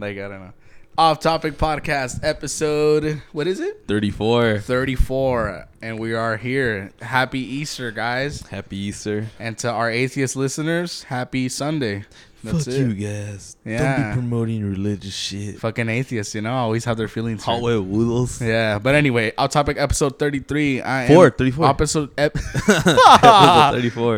Like, I don't know. Off Topic Podcast episode, what is it? 34. 34. And we are here. Happy Easter, guys. Happy Easter. And to our atheist listeners, happy Sunday. That's Fuck it. You guys. Yeah. Don't be promoting religious shit. Fucking atheists, you know, always have their feelings. Hallway woodles. Yeah. But anyway, Off Topic episode 33. I am 34. Episode 34.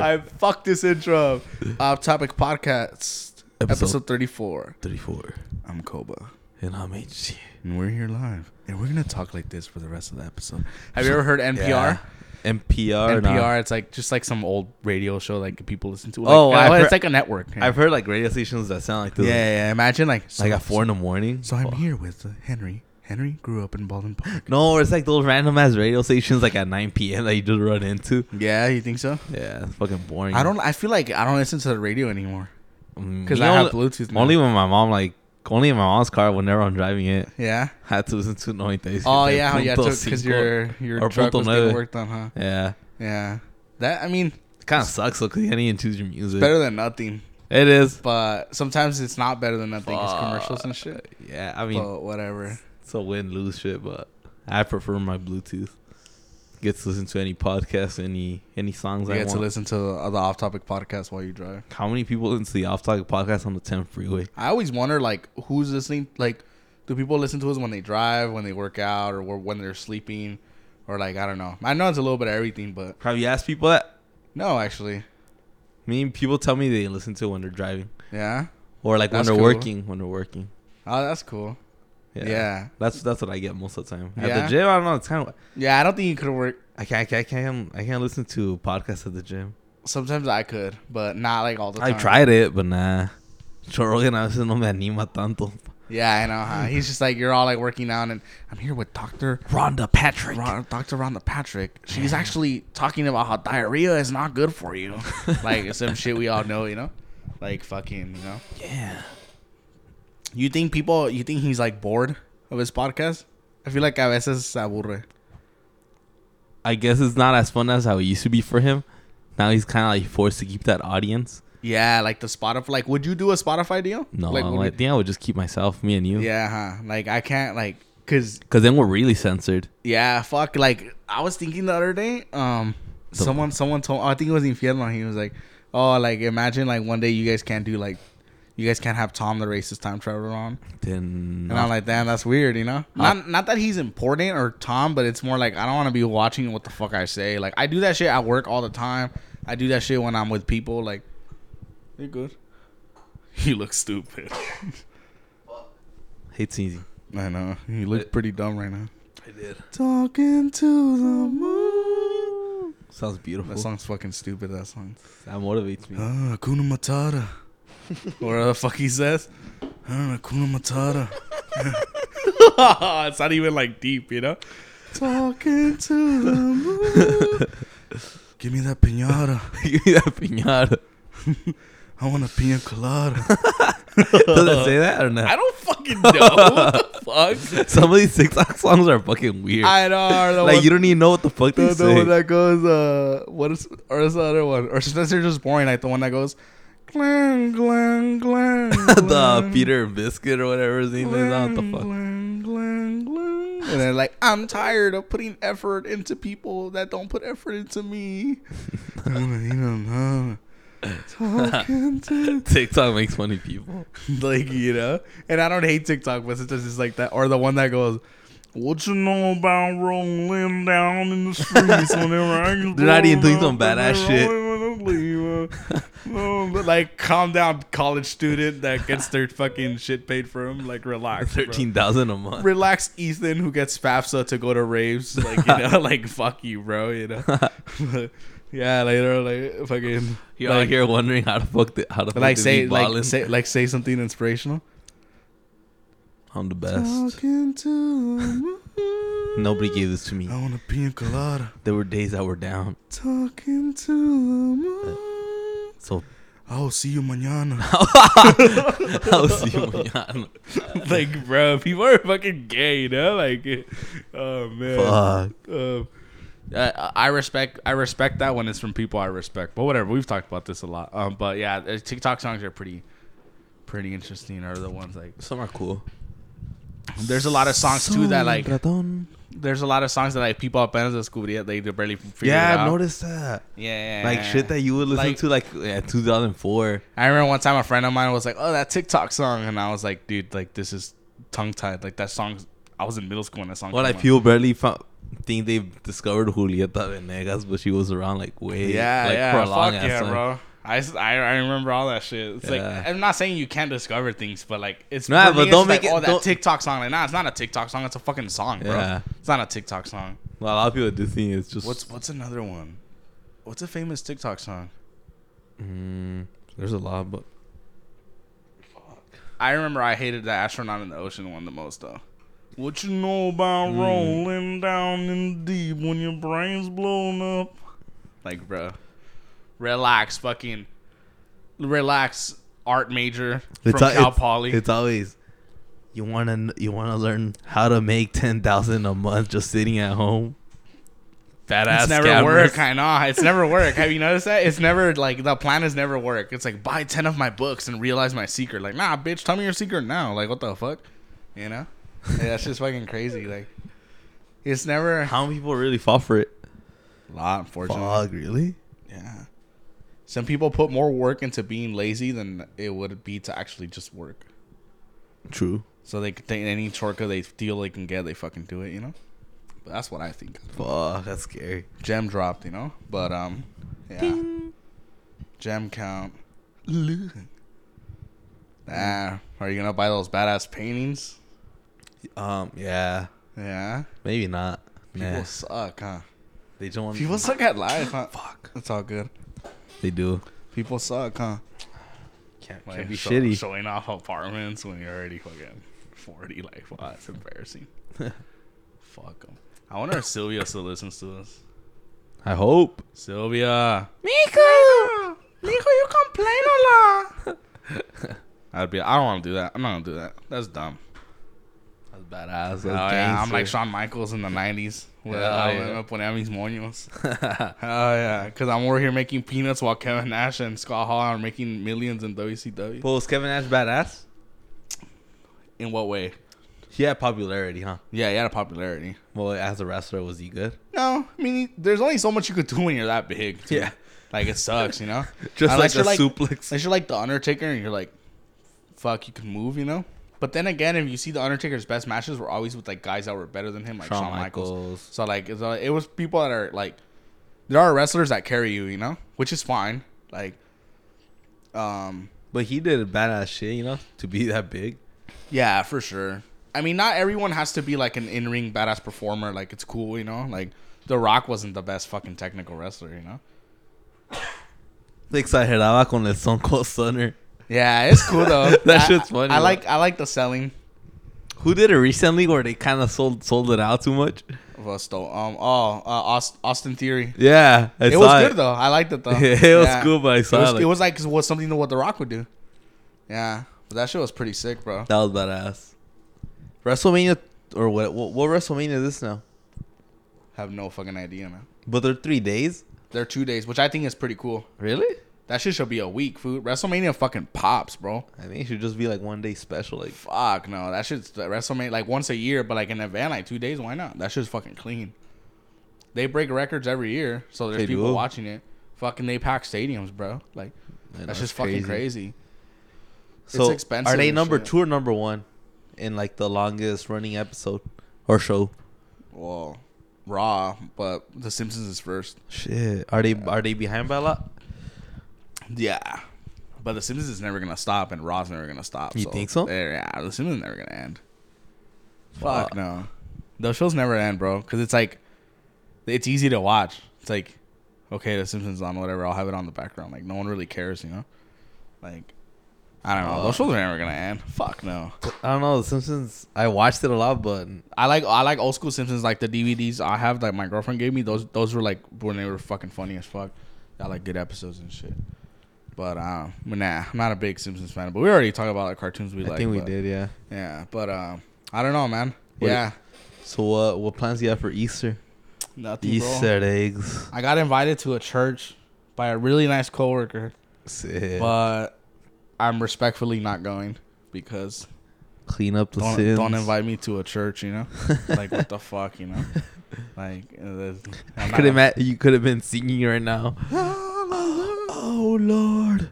I fucked this intro up. Off Topic Podcast episode 34. 34. I'm Koba. And I'm HG. And we're here live. And we're going to talk like this for the rest of the episode. Have you ever heard NPR? Yeah. NPR, nah. It's like just like some old radio show like people listen to. Like, it's like a network. Yeah. I've heard like radio stations that sound like this. Yeah, yeah. Imagine like at 4 a.m. So I'm here with Henry. Henry grew up in Baldwin Park. No, it's like those random ass radio stations like at 9 p.m. that you just run into. Yeah, you think so? Yeah, it's fucking boring. I feel like I don't listen to the radio anymore because I have Bluetooth now. Only when my mom like. Only in my mom's car whenever I'm driving it. Yeah. I had to listen to 90s. Oh, like, yeah. Yeah, because your truck was getting worked on, huh? Yeah. Yeah. That, I mean. It kind of sucks, though, because you can't even choose your music. It's better than nothing. It is. But sometimes it's not better than nothing. It's commercials and shit. Yeah, I mean. But whatever. It's a win-lose shit, but I prefer my Bluetooth. Get to listen to any podcast, any songs I want. You get to listen to the Off-Topic Podcast while you drive. How many people listen to the Off-Topic Podcast on the 10th freeway? I always wonder, like, who's listening? Like, do people listen to us when they drive, when they work out, or when they're sleeping? Or, like, I don't know. I know it's a little bit of everything, but... Have you asked people that? No, actually. I mean, people tell me they listen to it when they're driving. Yeah? Or, like, that's when they're working. When they're working. Oh, that's cool. Yeah, that's what I get most of the time. At the gym, I don't know. It's kind of I don't think you could work. I can't listen to podcasts at the gym. Sometimes I could, but not like all the time. I tried it, but nah. Joe Rogan a veces no me anima tanto. Yeah, I know. Huh? He's just like you're all like working out, and I'm here with Dr. Rhonda Patrick. Dr. Rhonda Patrick. She's actually talking about how diarrhea is not good for you, like some shit we all know, you know, like fucking, you know. Yeah. You think he's like bored of his podcast? I feel like a veces se aburre. I guess it's not as fun as how it used to be for him. Now he's kind of like forced to keep that audience. Yeah, like the Spotify. Like, would you do a Spotify deal? No, I think I would just keep myself, me and you. Yeah, huh? Like I can't like because then we're really censored. Yeah, fuck. Like I was thinking the other day, someone told. Oh, I think it was Infierno. He was like, oh, like imagine like one day you guys can't do like. You guys can't have Tom the Racist Time Traveler on. And I'm like, damn, that's weird, you know? Not that he's important or Tom, but it's more like I don't want to be watching what the fuck I say. Like, I do that shit at work all the time. I do that shit when I'm with people. Like, you're good. You look stupid. It's easy. I know. You look pretty dumb right now. I did. Talking to the moon. Sounds beautiful. That song's fucking stupid, that song. That motivates me. Hakuna Matata. Whatever the fuck he says. I don't know, Kuna Matata. It's not even like deep, you know? Talking to the moon. Give me that piñata. Give me that piñata. I want a piña colada. Does it say that or not? I don't fucking know. What the fuck? Some of these TikTok songs are fucking weird. I know. Like, you don't even know what the fuck they say. The one that goes, or is the other one? Or sometimes they're just boring, like the one that goes, Glen, Glen, Glen. The Peter Biscuit or whatever his name is. What the fuck? Glen, Glen, Glen. And then like, I'm tired of putting effort into people that don't put effort into me. TikTok makes funny people. Like, you know? And I don't hate TikTok, but sometimes it's like that. Or the one that goes, what you know about rolling down in the streets whenever I can. They're not even doing some badass shit. Like, calm down, college student that gets their fucking shit paid for him. Like, relax. 13,000 a month. Relax, Ethan, who gets FAFSA to go to raves. Like, you know, like, fuck you, bro. You know. Yeah, later, like, fucking. You're like, out here wondering how to fuck the how to like fuck say like say something inspirational. I'm the best. Nobody gave this to me. I want a pina colada. There were days I were down. Talking to the moon. So I'll see you mañana. I'll see you mañana. Like, bro, people are fucking gay, you know? Like, oh man. Fuck. I respect that when it's from people I respect. But whatever, we've talked about this a lot. But yeah, TikTok songs are pretty pretty interesting are the ones like some are cool. There's a lot of songs too that like there's a lot of songs that like people at bands descubría like they barely figured it out. Yeah, I noticed that. Yeah, like shit that you would listen to like 2004. I remember one time a friend of mine was like, "Oh, that TikTok song," and I was like, "Dude, like this is tongue tied. Like that song." I was in middle school when that song. Well, like people barely think they've discovered Julieta Venegas, but she was around like way for a long ass time. Bro. I remember all that shit. It's like I'm not saying you can't discover things, but like it's but don't make it that TikTok song. Like it's not a TikTok song. It's a fucking song, bro. Yeah. It's not a TikTok song. Well, a lot of people do think it's just what's another one? What's a famous TikTok song? There's a lot, but fuck. I remember I hated the Astronaut in the Ocean one the most though. What you know about rolling down in the deep when your brain's blown up? Like, bro. Relax, fucking relax, art major from Cal Poly. It's always you wanna learn how to make $10,000 a month just sitting at home. Fat ass. It's never work, I know. It's never work. Have you noticed that? It's never like the plan is never work. It's like buy 10 of my books and realize my secret. Like, nah, bitch, tell me your secret now. Like, what the fuck? You know? Yeah, that's just fucking crazy. Like, it's never. How many people really fall for it? A lot, unfortunately. Fuck, really? Yeah. Some people put more work into being lazy than it would be to actually just work. True. So they could take any shortcut they feel they can get, they fucking do it, you know? But that's what I think. Fuck, that's scary. Gem dropped, you know? But, yeah. Ding. Gem count. Nah. Are you gonna buy those badass paintings? Yeah. Yeah. Maybe not. People suck, huh? They don't want people suck at life, huh? Fuck. It's all good. They do. People suck, huh? Can't be shitty. Showing off apartments when you're already fucking 40. Like, wow, it's embarrassing. Fuck them. I wonder if Sylvia still listens to us. I hope. Sylvia. Mijo, you complain a lot. I don't want to do that. I'm not going to do that. That's dumb. Badass. I'm like Shawn Michaels in the 90s with Ponermis Moños. Oh yeah, cause I'm over here making peanuts while Kevin Nash and Scott Hall are making millions in WCW. Well, was Kevin Nash badass? In what way? He had popularity, huh? Yeah, he had a popularity. Well, as a wrestler, was he good? No, I mean there's only so much you could do when you're that big too. Yeah. Like it sucks, you know. Just unless like a suplex. Unless you're like The Undertaker and you're like, fuck, you can move, you know. But then again, if you see The Undertaker's best matches were always with like guys that were better than him, like Shawn Michaels. So like it was people that are like, there are wrestlers that carry you, you know, which is fine. Like, but he did a badass shit, you know, to be that big. Yeah, for sure. I mean, not everyone has to be like an in-ring badass performer. Like it's cool, you know. Like The Rock wasn't the best fucking technical wrestler, you know. Exageraba con el Stone Cold Stunner. Yeah, it's cool though. That shit's funny. I like the selling. Who did it recently where they kind of sold it out too much? Austin Theory. Yeah, it was good though. I liked it though. It was cool, but I saw it. It was like was something to what The Rock would do. Yeah, but that shit was pretty sick, bro. That was badass. WrestleMania or what WrestleMania is this now? I have no fucking idea, man. But they're 3 days. They're 2 days, which I think is pretty cool. Really? That shit should be a week, food. WrestleMania fucking pops, bro. I think it should just be like 1 day special. Like, fuck, no. That shit's WrestleMania, like once a year, but like an event, like 2 days, why not? That shit's fucking clean. They break records every year, so there's people watching it. Fucking they pack stadiums, bro. Like, that's just fucking crazy. So it's expensive. Are they number two or number one in like the longest running episode or show? Well, Raw, but The Simpsons is first. Shit. Are they behind by a lot? Yeah, but The Simpsons is never gonna stop, and Raw's never gonna stop. You think so? Yeah, The Simpsons is never gonna end. Fuck no, those shows never end, bro. Because it's like, it's easy to watch. It's like, okay, The Simpsons on whatever. I'll have it on the background. Like no one really cares, you know. Like, I don't know. Those shows are never gonna end. Fuck no. I don't know The Simpsons. I watched it a lot, but I like old school Simpsons, like the DVDs I have. Like my girlfriend gave me those. Those were like when they were fucking funny as fuck. Got like good episodes and shit. But nah, I'm not a big Simpsons fan. But we already talked about like cartoons we like. I think we did, yeah. Yeah, but I don't know, man. What So what plans do you have for Easter? Nothing, Easter bro. Eggs. I got invited to a church by a really nice coworker. Sick. But I'm respectfully not going because clean up the sins. Don't invite me to a church, you know? Like, what the fuck, you know? Like, you could have been singing right now. Oh, Lord.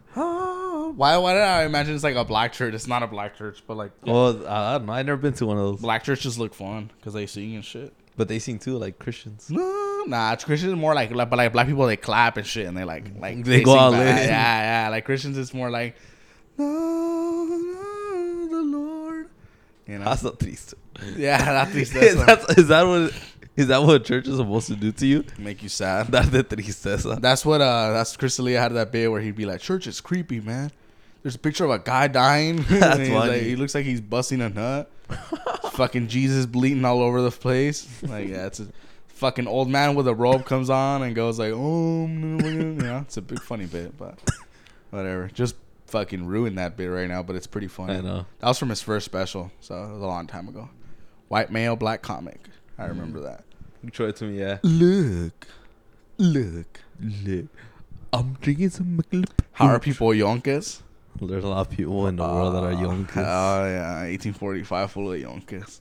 Why did I imagine it's like a black church? It's not a black church, but like... Yeah. Well, I don't know. I've never been to one of those. Black churches look fun because they sing and shit. But they sing too, like Christians. No, nah, Christians are more like black people, they clap and shit, and they like they go all in. Yeah, yeah. Like Christians, it's more like, no, the Lord. You know? That's not triste. Yeah, that's triste. Is that what church is supposed to do to you? Make you sad. That's the tristeza. That's what. That's Crystalia had that bit where he'd be like, "Church is creepy, man. There's a picture of a guy dying. That's funny. Like, he looks like he's busting a nut. Fucking Jesus bleeding all over the place. Like, yeah, it's a fucking old man with a robe comes on and goes like, oh, you know, it's a big funny bit, but whatever. Just fucking ruin that bit right now, but it's pretty funny. I know. That was from his first special, so it was a long time ago. White male, black comic. I remember that. You tried to me, yeah. Look. I'm drinking some McLip. How are people yonkers? There's a lot of people in the world that are yonkers. Oh, yeah. 1845 full of yonkers.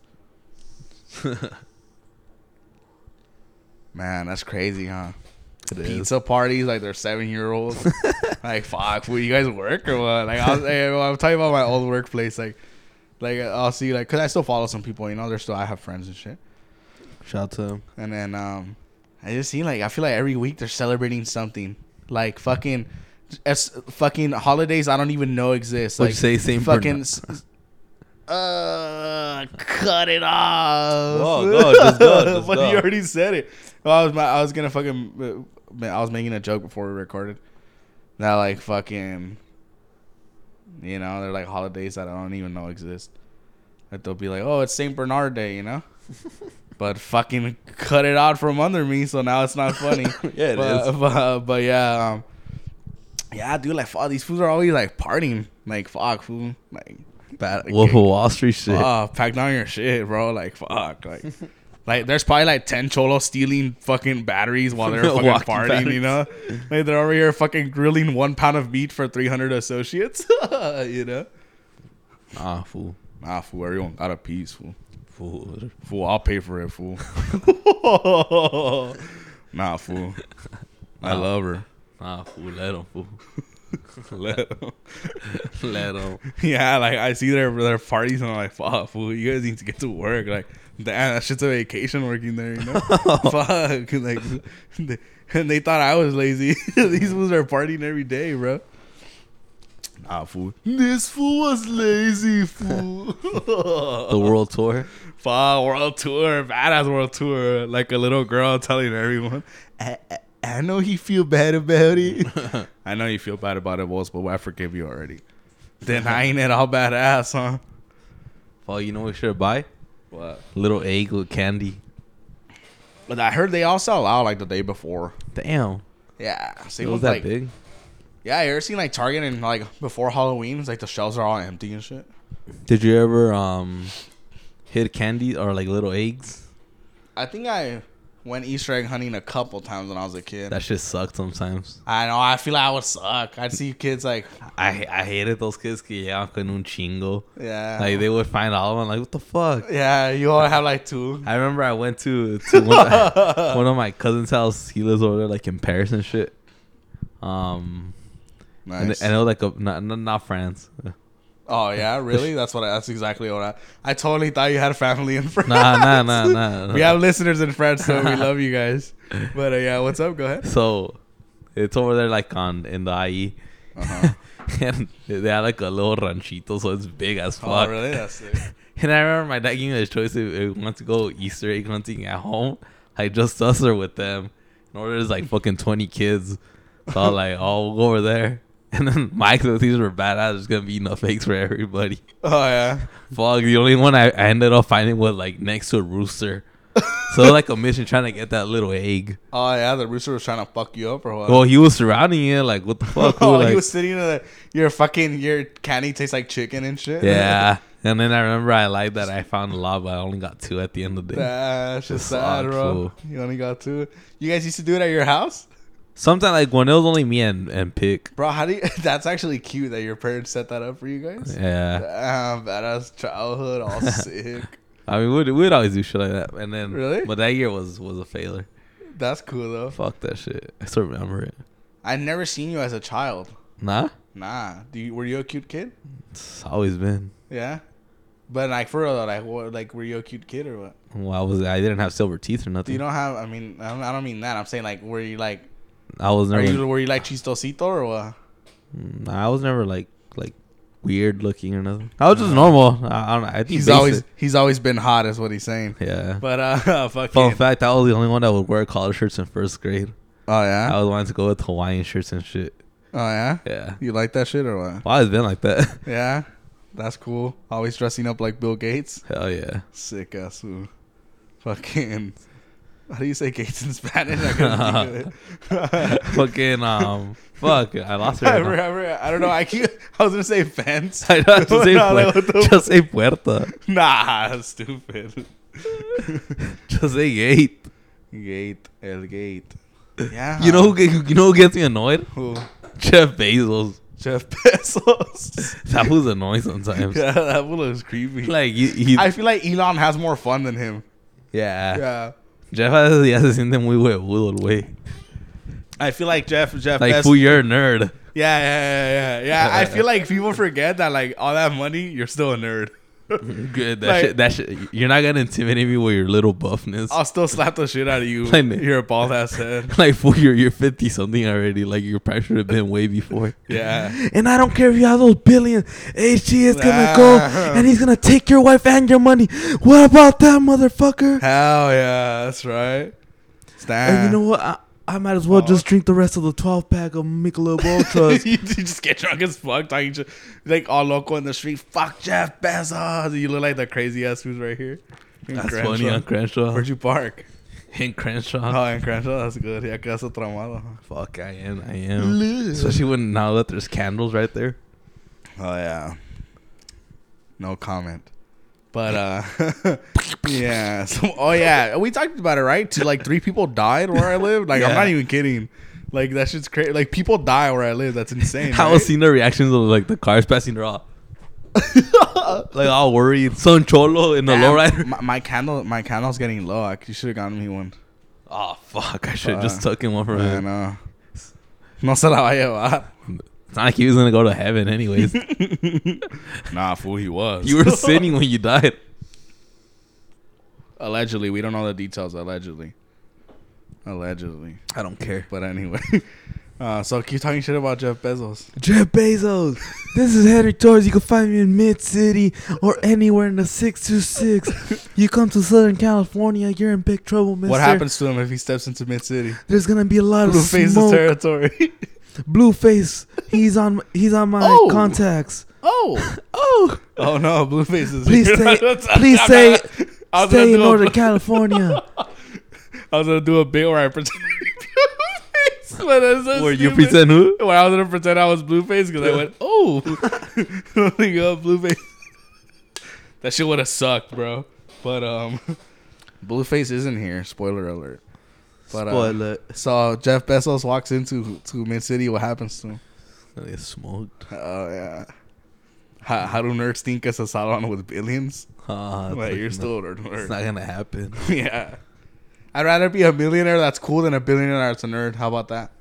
Man, that's crazy, huh? Pizza parties, like they're 7-year-olds. Like, fuck, will you guys work or what? Like, I'm talking about my old workplace. Like I'll see, like, because I still follow some people, you know? I have friends and shit. Shout out to them. And then I just see, like, I feel like every week they're celebrating something. Like, fucking... fucking holidays I don't even know exist. Like, say same fucking cut it off. Oh, go, just go, just but go. You already said it. Well, I was gonna fucking. I was making a joke before we recorded. That like fucking. You know, they're like holidays that I don't even know exist. That they'll be like, oh, it's Saint Bernard Day, you know. But fucking cut it out from under me, so now it's not funny. Yeah, it is. But yeah. Yeah, dude, like, fuck, these fools are always, like, partying. Like, fuck, fool. Like, bad. Wolf of Wall Street shit. Fuck, pack down your shit, bro. Like, fuck. Like, like there's probably, like, 10 cholos stealing fucking batteries while they're fucking partying, batteries. You know? Like, they're over here fucking grilling 1 pound of meat for 300 associates, you know? Nah, fool. Everyone got a piece, fool. Fool, I'll pay for it, fool. Nah, fool. I love her. Nah, fool, let them, fool. let them. Yeah, like, I see their parties, and I'm like, fuck, fool, you guys need to get to work. Like, damn, that shit's a vacation working there, you know? Fuck. Like, and they thought I was lazy. These fools are partying every day, bro. Nah, fool. This fool was lazy, fool. The world tour? Fuck, world tour. Badass world tour. Like a little girl telling everyone, I know he feel bad about it. I know you feel bad about it, boss, but I forgive you already. Then I ain't at all badass, huh? Well, you know what we should buy? What? Little egg with candy. But I heard they all sell out like the day before. Damn. Yeah. So it was that like, big? Yeah, you ever seen like Target and like before Halloween, it's like the shelves are all empty and shit. Did you ever hit candy or like little eggs? I think I... went Easter egg hunting a couple times when I was a kid. That shit sucked sometimes. I know. I feel like I would suck. I'd see kids like... I hated those kids que llegaban con un chingo. Yeah. Like, they would find all of them. Like, what the fuck? Yeah, you all have like two. I remember I went to one of my cousin's house. He lives over there, like, in Paris and shit. Nice. And it was like a... Not France. Oh, yeah? Really? That's exactly what I totally thought you had a family in France. Nah. We have listeners in France, so we love you guys. But, yeah, what's up? Go ahead. So, it's over there, like, in the IE. Uh-huh. And they had, like, a little ranchito, so it's big as fuck. Oh, really? That's sick. And I remember my dad giving me a choice if we want to go Easter egg hunting at home, like, just us or with them. And over there's, like, fucking 20 kids. So, I was like, oh, we'll go over there. And then my these were badass. There's going to be enough eggs for everybody. Oh, yeah. Fuck, the only one I ended up finding was, like, next to a rooster. So, like, a mission trying to get that little egg. Oh, yeah, the rooster was trying to fuck you up or what? Well, he was surrounding you. Like, what the fuck? Oh, like, he was sitting in your candy tastes like chicken and shit. Yeah. And then I remember I lied that I found a lot, but I only got two at the end of the day. That's just sad, bro. You only got two. You guys used to do it at your house? Sometimes, like, when it was only me and Pick. Bro, how do you... That's actually cute that your parents set that up for you guys. Yeah. Damn, badass childhood, all sick. I mean, we'd always do shit like that. And then... Really? But that year was a failure. That's cool, though. Fuck that shit. I still remember it. I'd never seen you as a child. Nah. Were you a cute kid? It's always been. Yeah? But, like, for real, like, what, like, were you a cute kid or what? Well, I didn't have silver teeth or nothing. You don't have... I mean, I don't mean that. I'm saying, like, were you, like... I was never. Were you like chistosito or what? I was never like weird looking or nothing. I was just normal. I don't know. I think he's always been hot, is what he's saying. Yeah. But fucking. Fun fact: I was the only one that would wear collar shirts in first grade. Oh yeah. I always wanted to go with Hawaiian shirts and shit. Oh yeah. Yeah. You like that shit or what? I've always been like that. Yeah. That's cool. Always dressing up like Bill Gates. Hell yeah. Sick ass. Fucking. How do you say Gates in Spanish? I couldn't think of it. Fucking, fuck, I lost it. I don't know. I was going to say fence. I know, just say, just say puerta. Nah, that's stupid. Just say gate. Gate, el gate. Yeah. You know who gets me annoyed? Who? Jeff Bezos. That fool's annoying sometimes. Yeah, that fool is creepy. Like, I feel like Elon has more fun than him. Yeah. Yeah. Jeff a veces ya se siente muy huevudo, güey. I feel like Jeff like, fool, you're a nerd. Yeah. I feel like people forget that, like, all that money, you're still a nerd. Good. That shit. You're not going to intimidate me with your little buffness. I'll still slap the shit out of you. Like, you're a bald ass head. Like, fool, you're 50-something already. Like, your price should have been way before. Yeah. And I don't care if you have those billions. HG is going to go, and he's going to take your wife and your money. What about that, motherfucker? Hell yeah. That's right. Stand. And you know what? I might as well just drink the rest of the 12-pack of Michelob Ultras. You just get drunk as fuck, talking to, like, all local in the street. Fuck Jeff Bezos. You look like the crazy-ass who's right here. That's funny on Crenshaw. Where'd you park? In Crenshaw. Oh, in Crenshaw? That's good. Yeah, quedaste traumado. Fuck, I am. Especially when now that there's candles right there. Oh, yeah. No comment. But, yeah. So, oh, yeah. We talked about it, right? To, like, 3 people died where I live. Like, yeah. I'm not even kidding. Like, that shit's crazy. Like, people die where I live. That's insane. I was seeing the reactions of, like, the cars passing. They're all, like, all worried. Son Cholo in the lowrider. My candle's getting low. You should have gotten me one. Oh, fuck. I should have just took him one from him. I know. No se la va a llevar. It's not like he was going to go to heaven anyways. Nah, fool, he was. You were sinning when you died. Allegedly. We don't know the details. Allegedly. I don't care. But anyway. So keep talking shit about Jeff Bezos. Jeff Bezos. This is Henry Torres. You can find me in Mid-City or anywhere in the 626. You come to Southern California, you're in big trouble, mister. What happens to him if he steps into Mid-City? There's going to be a lot of smoke. Blue faces territory. Blueface, he's on my contacts. Oh no, Blueface is. Please say. Stay in Northern California. I was gonna do a bit where I pretend Blueface. Where you pretend who? Where I was gonna pretend I was Blueface because I went Blueface. That shit would have sucked, bro. But Blueface isn't here. Spoiler alert. But, so Jeff Bezos walks into Mid City. What happens to him? They smoked. Oh yeah. How do nerds think as a salon with billions? Like, you're still a nerd. It's not gonna happen. Yeah. I'd rather be a millionaire that's cool than a billionaire that's a nerd. How about that?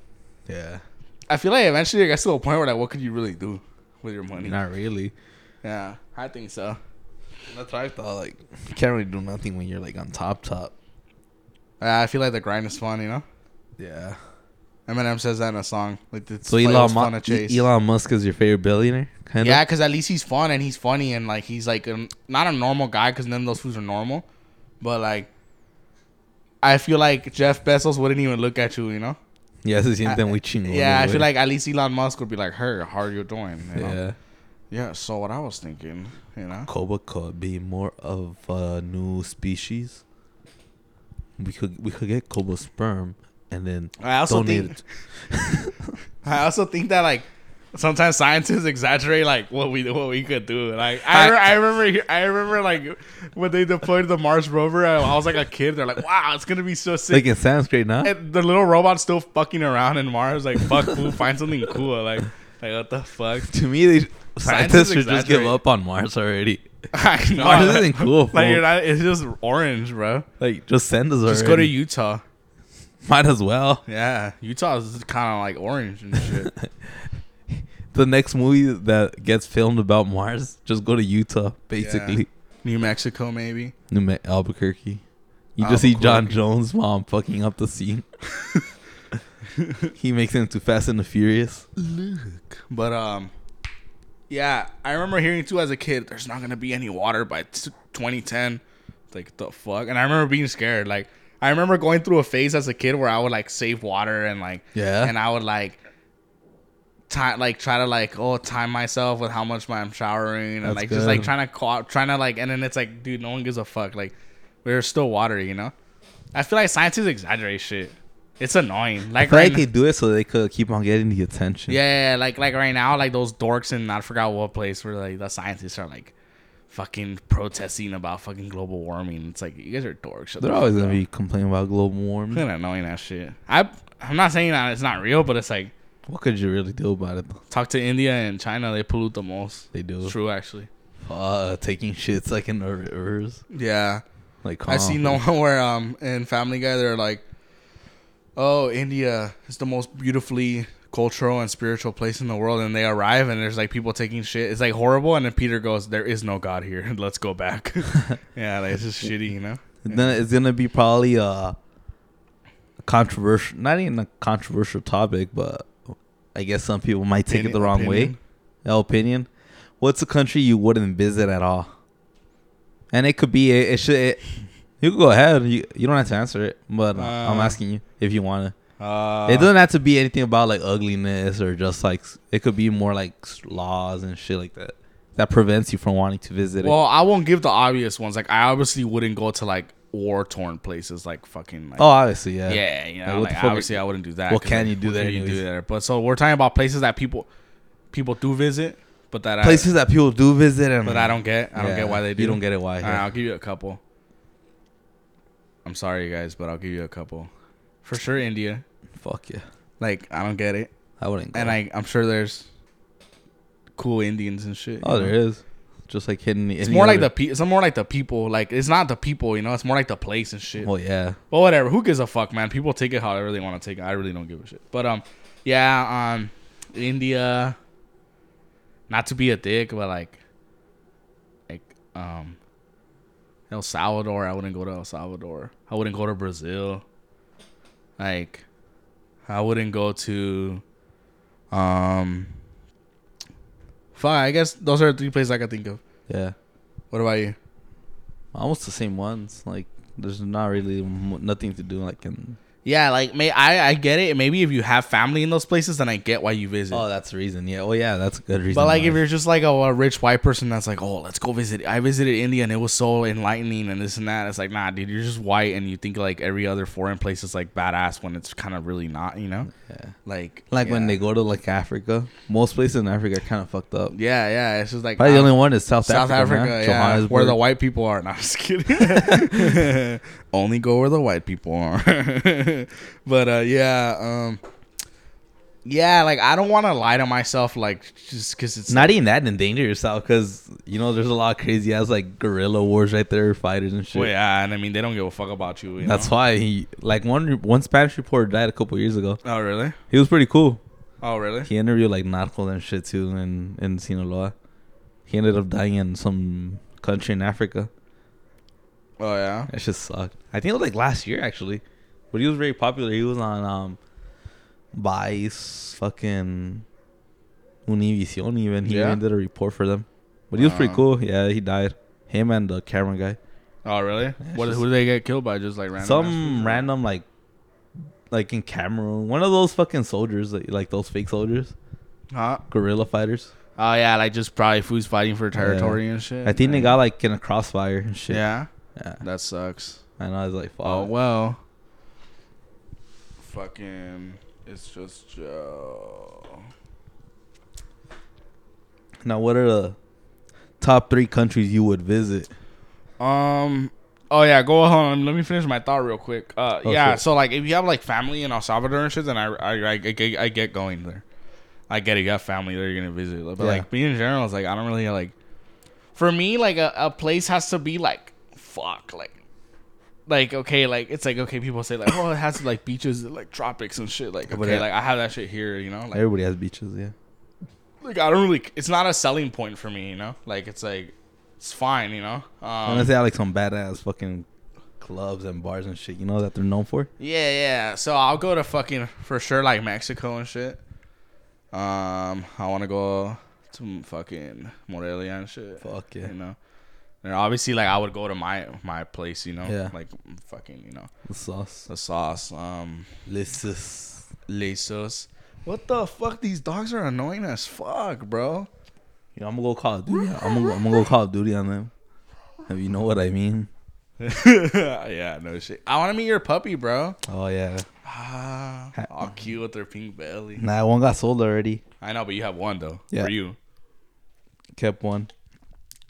Yeah. I feel like eventually it gets to a point where, like, what could you really do with your money? Not really. Yeah, I think so. That's what I thought. Like, you can't really do nothing when you're, like, on top. I feel like the grind is fun, you know? Yeah. Eminem says that in a song. Like, it's so fun to chase. Elon Musk is your favorite billionaire? Kinda? Yeah, because at least he's fun and he's funny and, like, he's, like, not a normal guy because none of those fools are normal. But, like, I feel like Jeff Bezos wouldn't even look at you, you know? Yeah, I feel like at least Elon Musk would be like, hey, how are you doing? You know? Yeah. Yeah, so what I was thinking, you know? Cobra could be more of a new species. We could get Kobo sperm and then I also think that, like, sometimes scientists exaggerate like what we could do. Like I remember like when they deployed the Mars rover, I was like a kid. They're like, wow, it's gonna be so sick. Like in seventh grade now, and the little robot's still fucking around in Mars. Like fuck, fool, find something cool. Like what the fuck? To me, these scientists should just give up on Mars already. I know. Mars isn't cool. Like you're not, it's just orange, bro. Like just send us. Just already. Go to Utah. Might as well. Yeah, Utah is kind of like orange and shit. The next movie that gets filmed about Mars, just go to Utah, basically. Yeah. New Mexico, maybe. Albuquerque. Just see John Jones' mom fucking up the scene. He makes him too Fast and the Furious. Look, but yeah, I remember hearing too as a kid, there's not gonna be any water by 2010. Like the fuck, and I remember being scared. Like I remember going through a phase as a kid where I would like save water and like and I would like. Time myself with how much I'm showering and that's like good. Just like trying to and then it's like, dude, no one gives a fuck. Like we're still water, you know. I feel like scientists exaggerate shit. It's annoying. Like right they do it so they could keep on getting the attention. Yeah, like right now, like those dorks in I forgot what place where like the scientists are like fucking protesting about fucking global warming. It's like you guys are dorks. They're always gonna be complaining about global warming. It's annoying that shit. I'm not saying that it's not real, but it's like. What could you really do about it? Talk to India and China. They pollute the most. They do. It's true, actually. Taking shits like in the rivers. Yeah. Like I see no one where in Family Guy they're like, oh, India is the most beautifully cultural and spiritual place in the world, and they arrive and there's like people taking shit. It's like horrible, and then Peter goes, there is no God here. Let's go back. Yeah, like, it's just shitty, you know. Yeah. Then it's gonna be probably a controversial, not even a controversial topic, but. I guess some people might take it the wrong way. Opinion. What's a country you wouldn't visit at all? And it could be you could go ahead. You don't have to answer it, but I'm asking you if you want to. It doesn't have to be anything about like ugliness or just like it could be more like laws and shit like that that prevents you from wanting to visit it. Well, I won't give the obvious ones. Like I obviously wouldn't go to like war-torn places like fucking like, oh obviously yeah you know like obviously I wouldn't do that. What can like, you do there? You do there, but so we're talking about places that people do visit, but that places that people do visit and but I don't get why they do. You don't get it why? All right, I'll give you a couple. I'm sorry you guys, but I'll give you a couple. For sure, India. Fuck yeah. Like I don't get it. I wouldn't go. And I'm sure there's cool Indians and shit. Oh, there is. Just like hidden. It's more like it's more like the people. Like it's not the people, you know. It's more like the place and shit. Well, yeah. Well, whatever. Who gives a fuck, man? People take it however they want to take it. I really don't give a shit. But yeah. India. Not to be a dick, but like El Salvador. I wouldn't go to El Salvador. I wouldn't go to Brazil. Like, I wouldn't go to, Fine, I guess those are the three places I can think of. Yeah. What about you? Almost the same ones. Like, there's not really nothing to do. Like, in yeah, like, I get it. Maybe if you have family in those places, then I get why you visit. Oh, that's the reason. Yeah. Oh, yeah, that's a good reason. But, like, if you're just, like, a rich white person that's like, oh, let's go visit. I visited India, and it was so enlightening and this and that. It's like, nah, dude, you're just white, and you think, like, every other foreign place is, like, badass when it's kind of really not, you know? Yeah. Like yeah. When they go to, like, Africa. Most places in Africa are kind of fucked up. Yeah, yeah. It's just, like. Probably the only one is South Africa, yeah. Where the white people are. No, I'm just kidding. Only go where the white people are. But yeah, like I don't want to lie to myself, like just because it's not even that endanger yourself, because you know there's a lot of crazy ass like guerrilla wars right there, fighters and shit. Well, yeah, and I mean they don't give a fuck about you. That's why one Spanish reporter died a couple years ago. Oh really? He was pretty cool. Oh really? He interviewed like narcos and shit too, in Sinaloa. He ended up dying in some country in Africa. Oh yeah, that shit sucked. I think it was like last year actually. But he was very popular. He was on Vice, fucking Univision even. He even did a report for them. But he was pretty cool. Yeah, he died. Him and the camera guy. Oh, really? Yeah, who did they get killed by? Just like random? Some random, like in Cameroon. One of those fucking soldiers, like those fake soldiers. Huh? Guerrilla fighters. Oh, yeah, like just probably who's fighting for territory and shit. I think they got like in a crossfire and shit. Yeah. That sucks. And I was like, fuck. Oh, well. Fucking, it's just Joe. Now, what are the top three countries you would visit? Oh, yeah. Go on. Let me finish my thought real quick. Yeah. Sure. So, like, if you have, like, family in El Salvador and shit, then I get going there. I get it. You got family there. You're going to visit. But, like, being in general, it's like, I don't really, like... For me, like, a place has to be, like, fuck, like... Like, okay, like, it's like, okay, people say, like, oh, it has, like, beaches, like, tropics and shit. Like, okay, like, I have that shit here, you know? Like, everybody has beaches, yeah. Like, I don't really... It's not a selling point for me, you know? Like... It's fine, you know? Unless they have, like, some badass fucking clubs and bars and shit, you know, that they're known for? Yeah, yeah. So, I'll go to fucking, for sure, like, Mexico and shit. I want to go to fucking Morelia and shit. Fuck yeah. You know? And obviously, like, I would go to my place, you know? Yeah. Like, fucking, you know. The sauce. Lesos. What the fuck? These dogs are annoying as fuck, bro. You know, I'm gonna go Call of Duty. I'm gonna go Call of Duty on them. If you know what I mean. Yeah, no shit. I want to meet your puppy, bro. Oh yeah. All cute with their pink belly. Nah, one got sold already. I know, but you have one though. Yeah. For you. Kept one.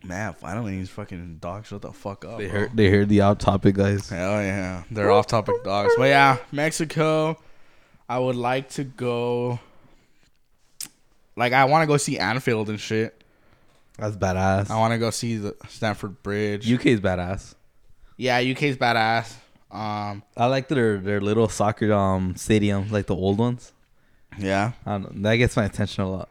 Man, finally these fucking dogs shut the fuck up. They heard the off topic guys. Hell yeah, they're off topic dogs. But yeah, Mexico. I would like to go. Like, I want to go see Anfield and shit. That's badass. I want to go see the Stamford Bridge. UK's badass. Yeah, UK's badass. I like their little soccer stadium, like the old ones. Yeah, I don't know, that gets my attention a lot.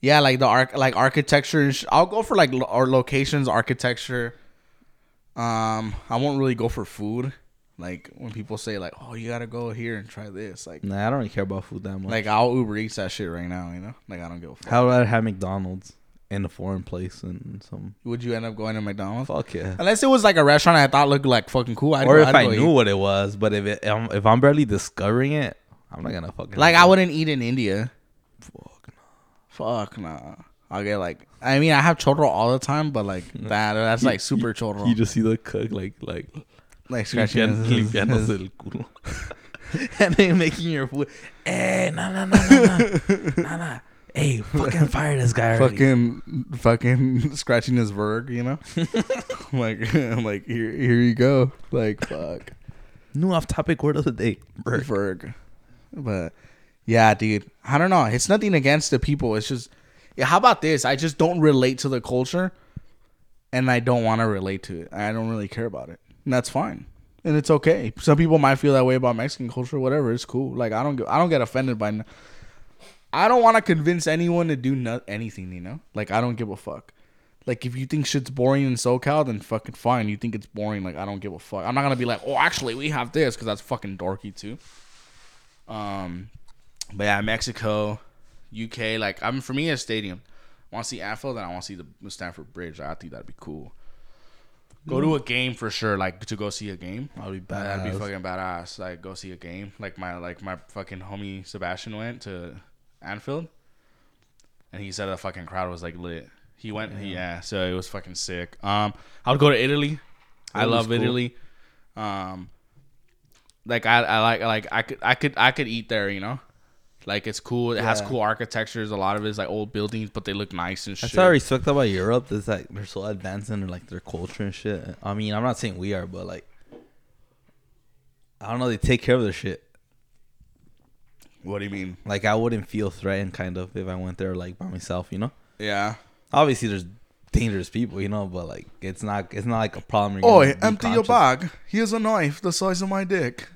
Yeah, like the architecture. And I'll go for like our locations, architecture. I won't really go for food. Like when people say like, oh, you gotta go here and try this. Like, nah, I don't really care about food that much. Like I'll Uber Eats that shit right now, you know. Like I don't give a fuck. How would I have McDonald's in a foreign place and some? Would you end up going to McDonald's? Fuck yeah. Unless it was like a restaurant I thought looked like fucking cool. Or if I knew what it was, but if I'm barely discovering it, I'm not gonna fucking. Like I wouldn't eat in India. Fuck nah. I'll get like, I mean, I have chorro all the time, but like that's like super chorro. You just see the cook like. Like scratching his el culo. And then making your food. Hey, nah. Hey, fucking fire this guy already. Fucking scratching his verg, you know. I'm like, here you go. Like, fuck. New off-topic word of the day, verg. But yeah, dude, I don't know. It's nothing against the people. It's just, yeah. How about this? I just don't relate to the culture, and I don't want to relate to it. I don't really care about it. And that's fine, and it's okay. Some people might feel that way about Mexican culture, whatever. It's cool. Like I don't get offended by. I don't want to convince anyone to do anything, you know. Like I don't give a fuck. Like if you think shit's boring in SoCal, then fucking fine. You think it's boring? Like I don't give a fuck. I'm not gonna be like, oh, actually we have this because that's fucking dorky too. But yeah, Mexico, UK. Like for me, a stadium. I want to see Anfield, and I want to see the Stamford Bridge. I think that'd be cool. Go to a game for sure, like to go see a game. That'd be badass. That'd be fucking badass. Like go see a game. Like my fucking homie Sebastian went to Anfield, and he said the fucking crowd was like lit. He went, yeah. So it was fucking sick. I would go to Italy. I love Italy. Like I could eat there, you know. Like it's cool. It has cool architectures. A lot of it is like old buildings, but they look nice and shit. That's what I respect about Europe. Is like they're so advanced in like their culture and shit. I mean, I'm not saying we are, but like, I don't know. They take care of their shit. What do you mean? Like I wouldn't feel threatened, kind of, if I went there like by myself, you know? Yeah. Obviously, there's dangerous people, you know, but like it's not like a problem. Oi, empty your bag. Here's a knife the size of my dick.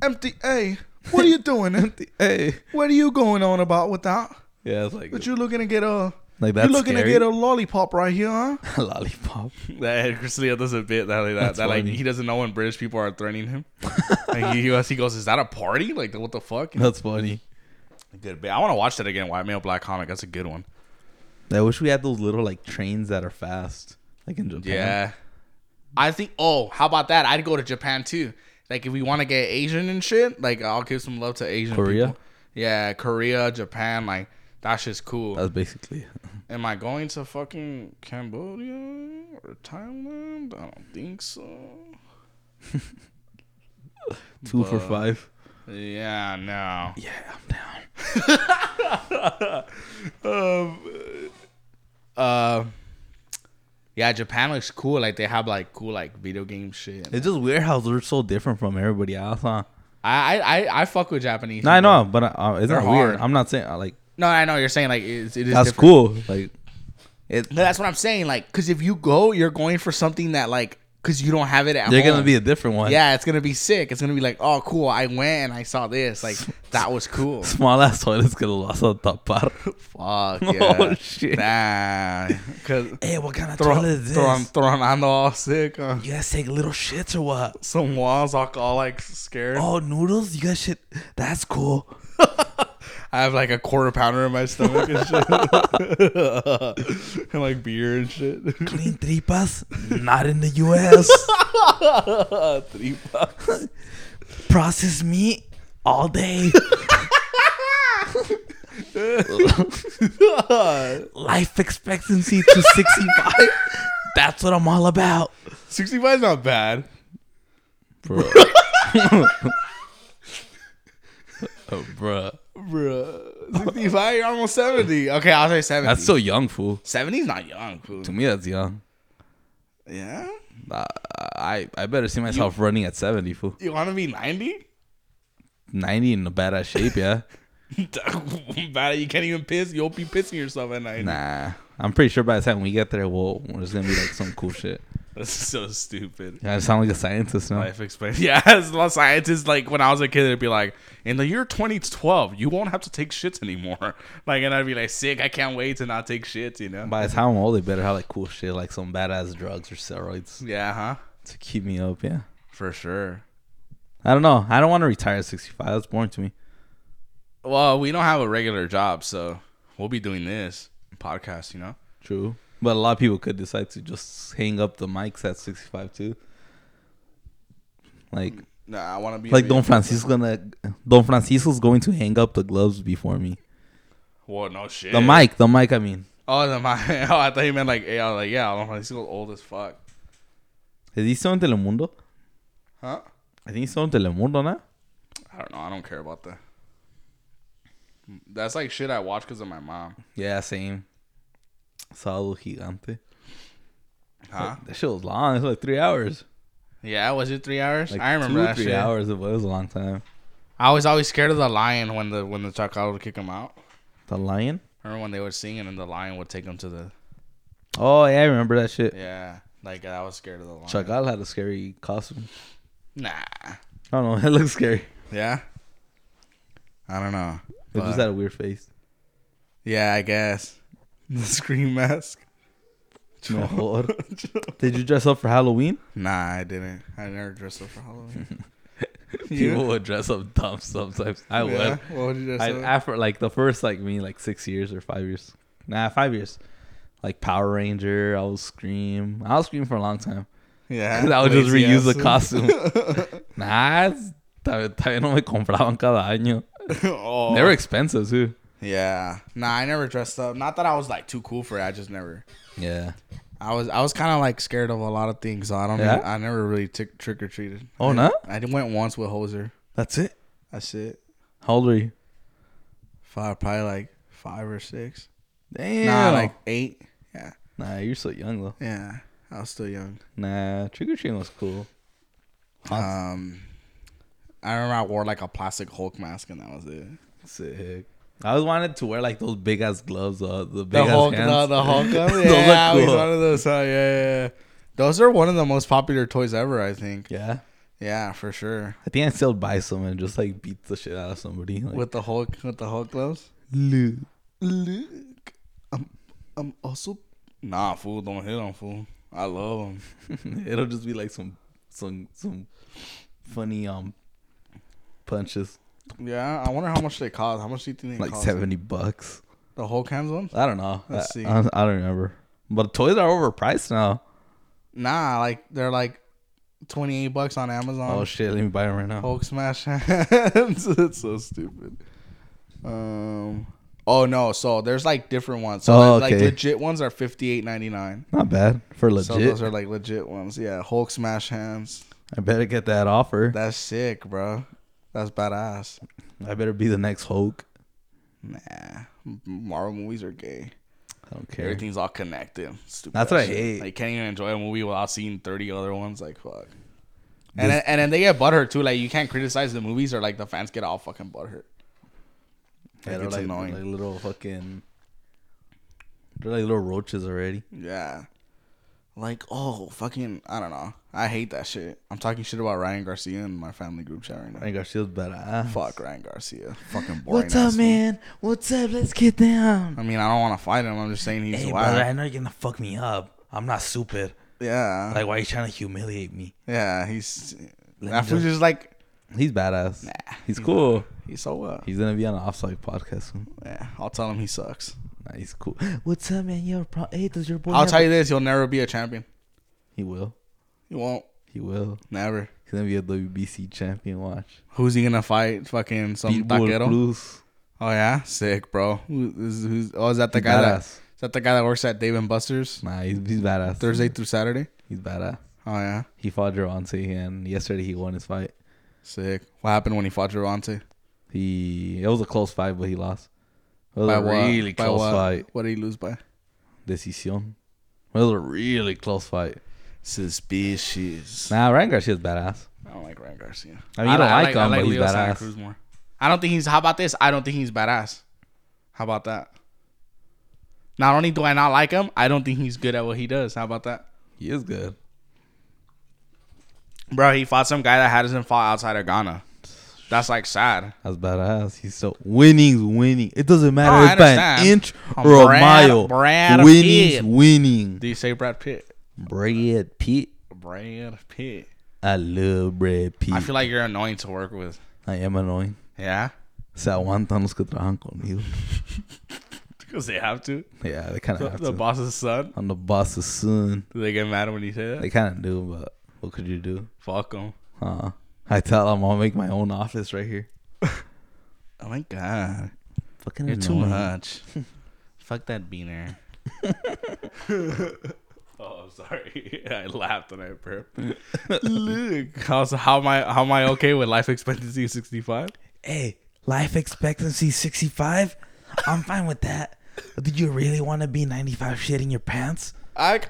Empty a. What are you doing? Hey, what are you going on about with that? Yeah, it's like. But you're looking to get a. Like that's. You're looking scary. To get a lollipop right here, huh? A lollipop. That Chrislea does a bit that like he doesn't know when British people are threatening him. Like he goes, "Is that a party? Like what the fuck?" That's funny. Good bit. I want to watch that again. White male black comic. That's a good one. I wish we had those little like trains that are fast, like in Japan. Yeah. I think. Oh, how about that? I'd go to Japan too. Like, if we want to get Asian and shit, like, I'll give some love to Asian Korea? People. Yeah, Korea, Japan, like, that shit's cool. That's basically it. Am I going to fucking Cambodia or Thailand? I don't think so. 2 for 5. Yeah, no. Yeah, I'm down. Yeah, Japan looks cool. Like, they have, like, cool, like, video game shit. It's just weird how they're so different from everybody else, huh? I fuck with Japanese. No, I know, but it's not weird. I'm not saying, like... No, I know. You're saying, like, it is that's different. That's cool. Like, it, no, that's what I'm saying. Like, because if you go, you're going for something that, like... Because you don't have it at home. They're going to be a different one. Yeah, it's going to be sick. It's going to be like, oh, cool. I went and I saw this. Like, that was cool. Small ass toilets que lo vas a tapar. Fuck, yeah. Oh, shit. Nah. Hey, what kind of toilet is this? Tronando all sick. You guys take little shits or what? Some walls all like scared. Oh, noodles? You guys shit. That's cool. I have like a quarter pounder in my stomach and shit. And like beer and shit. Clean tripas? Not in the US. Tripas. Processed meat all day. Life expectancy to 65. That's what I'm all about. 65 is not bad. Bro. Oh, bruh. 65, you're almost 70. Okay, I'll say 70. That's so young, fool. 70's not young, fool. To me, that's young. Yeah? I better see myself running at 70, fool. You want to be 90? 90 in a badass shape, yeah. You can't even piss. You'll be pissing yourself at 90. Nah. I'm pretty sure by the time we get there, there's going to be like some cool shit. That's so stupid. Yeah, I sound like a scientist now. Life expectancy. Yeah, as a scientist, like when I was a kid, it'd be like, in the year 2012, you won't have to take shits anymore. Like, and I'd be like, sick, I can't wait to not take shits, you know? By the time I'm old, they better have like cool shit, like some badass drugs or steroids. Yeah, huh? To keep me up, yeah. For sure. I don't know. I don't want to retire at 65. That's boring to me. Well, we don't have a regular job, so we'll be doing this podcast, you know? True. But a lot of people could decide to just hang up the mics at 65 too. Like, nah, I want to be like Don Francisco's going to hang up the gloves before me. Well, no shit. The mic. I mean. Oh, the mic. Oh, I thought you meant like. I was like, yeah, Don Francisco's old as fuck. Is he still in Telemundo? Huh? I think he's still in Telemundo now. I don't know. I don't care about that. That's like shit I watch because of my mom. Yeah, same. Sábado Gigante. Huh? Like, that shit was long. It was like 3 hours. Yeah, was it 3 hours? Like I remember that shit. 3 hours. It was a long time. I was always scared of the lion when the chacal would kick him out. The lion? I remember when they were singing and the lion would take him to the... Oh, yeah. I remember that shit. Yeah. Like, I was scared of the lion. Chacal had a scary costume. Nah. I don't know. It looked scary. Yeah? I don't know. It just had a weird face. Yeah, I guess. The scream mask. No. Did you dress up for Halloween? Nah, I didn't. I never dressed up for Halloween. People would dress up dumb sometimes. I would. What would you dress up? After like the first like me like 6 years or 5 years. Nah, 5 years. Like Power Ranger, I would scream. I was screaming for a long time. Yeah. I would just reuse the costume. Nah, todavía no me compraban cada año. They were expensive too. Yeah. Nah, I never dressed up. Not that I was like too cool for it. I just never. Yeah. I was kind of like scared of a lot of things. So I don't know. I never really trick or treated. Oh, no? I went once with Hoser. That's it? That's it. How old were you? Probably like 5 or 6. Damn. Nah, like 8. Yeah. Nah, you're so young though. Yeah. I was still young. Nah, trick or treating was cool. I remember I wore like a plastic Hulk mask and that was it. Sick. I always wanted to wear like those big ass gloves, the big Hulk, ass hands. The Hulk gloves, yeah, cool. One of those. Yeah. Those are one of the most popular toys ever, I think. Yeah, yeah, for sure. I think I still buy some and just like beat the shit out of somebody like, with the Hulk gloves. Luke, I'm also nah, fool. Don't hit him, fool. I love him. It'll just be like some funny punches. Yeah, I wonder how much they cost. How much do you think they cost? Like $70. The whole cams one? I don't know. Let's see. I don't remember. But toys are overpriced now. Nah, like they're like $28 on Amazon. Oh shit, let me buy them right now. Hulk smash hands. That's so stupid. Oh no, so there's like different ones. So like legit ones are $58.99. Not bad for legit. So those are like legit ones. Yeah, Hulk smash hands. I better get that offer. That's sick, bro. That's badass. I better be the next Hulk. Nah. Marvel movies are gay. I don't care. Everything's all connected. Stupid. That's what I hate. Like, you can't even enjoy a movie without seeing 30 other ones. Like, fuck. And then they get butthurt too. Like, you can't criticize the movies, or like the fans get all fucking butthurt. Yeah, they're like annoying. Like little fucking. They're like little roaches already. Yeah. Like, oh, fucking, I don't know. I hate that shit. I'm talking shit about Ryan Garcia in my family group chat right now. Ryan Garcia's badass. Fuck Ryan Garcia. Fucking boring. What's up, man? What's up? Let's get down. I mean, I don't want to fight him. I'm just saying he's wild. Brother, I know you're going to fuck me up. I'm not stupid. Yeah. Like, why are you trying to humiliate me? Yeah, he's... That fool's just like... He's badass. Nah. He's cool. Not. He's so what? He's going to be on an Offside podcast soon. Yeah, I'll tell him he sucks. Nah, he's cool. What's up, man? Hey, does your boy? I'll tell you this: he'll never be a champion. He will. He won't. He will. Never. He's gonna be a WBC champion. Watch. Who's he gonna fight? Fucking some taquero. Blues. Oh yeah, sick, bro. Is that the he's guy? Badass. Is that the guy that works at Dave and Buster's? Nah, he's badass. Thursday through Saturday. He's badass. Oh yeah. He fought Durante, and yesterday he won his fight. Sick. What happened when he fought Durante? It was a close fight, but he lost. It was a really close fight. What did he lose by? Decision. It was a really close fight. Suspicious. Nah, Ryan Garcia's badass. I don't like Ryan Garcia. I mean, you don't like him, I like but Leo he's badass. Cruz more. I don't think he's... How about this? I don't think he's badass. How about that? Not only do I not like him, I don't think he's good at what he does. How about that? He is good. Bro, he fought some guy that hasn't fought outside of Ghana. That's like sad. That's badass. He's so winning. It doesn't matter if by an inch or a mile. Brad Pitt. Winning. Do you say Brad Pitt? Brad Pitt. I love Brad Pitt. I feel like you're annoying to work with. I am annoying. Yeah. Se aguantan los que trabajan conmigo. Because they have to. Yeah, they kind of have to. The boss's son. I'm the boss's son. Do they get mad when you say that? They kind of do, but what could you do? Fuck them. Huh. I tell them I'll make my own office right here. Oh my god. Fucking you're annoying. Too much. Fuck that beaner. Oh, sorry. I laughed and I burped. Look. How am I okay with life expectancy 65? Hey, life expectancy 65? I'm fine with that. Did you really want to be 95 shitting your pants? I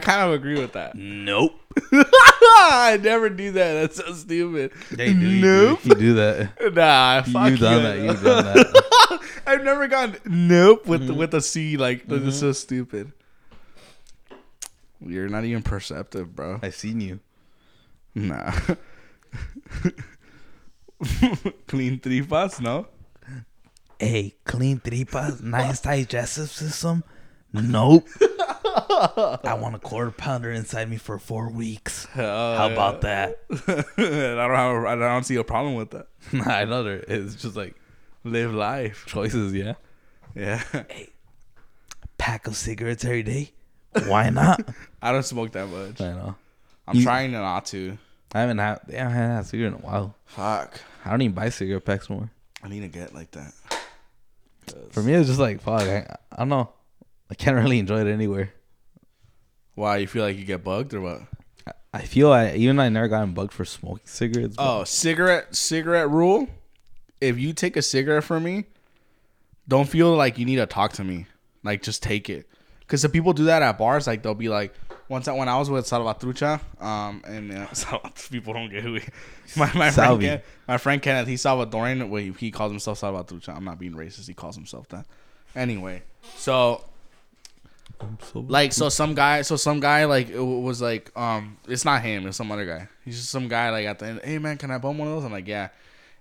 kind of agree with that. Nope. I never do that. That's so stupid. Yeah, nope. You do that. Nah, fuck you. You've done that. I've never gone nope with a C. Like, this is so stupid. You're not even perceptive, bro. I've seen you. Nah. Clean tripas, no? Hey, clean tripas, nice digestive system. Nope. I want a quarter pounder inside me for 4 weeks. How about that? I don't see a problem with that. I know there. It's just like live life choices. Yeah. Yeah. Hey, a pack of cigarettes every day. Why not? I don't smoke that much. I know. I'm trying not to. I haven't had a cigarette in a while. Fuck. I don't even buy cigarette packs more. I need to get like that. For me, it's just like fuck. I don't know. I can't really enjoy it anywhere. Why? You feel like you get bugged or what? I feel I never gotten bugged for smoking cigarettes. Oh, cigarette rule. If you take a cigarette from me, don't feel like you need to talk to me. Like, just take it. Because the people do that at bars. Like, they'll be like, when I was with Salvatrucha, people don't get who he... My friend Kenneth, he's Salvadoran. Wait, he calls himself Salvatrucha. I'm not being racist. He calls himself that. Anyway, so... some guy like it was like it's not him, it's some other guy. He's just some guy like at the end. Hey man, can I bum one of those? I'm like yeah,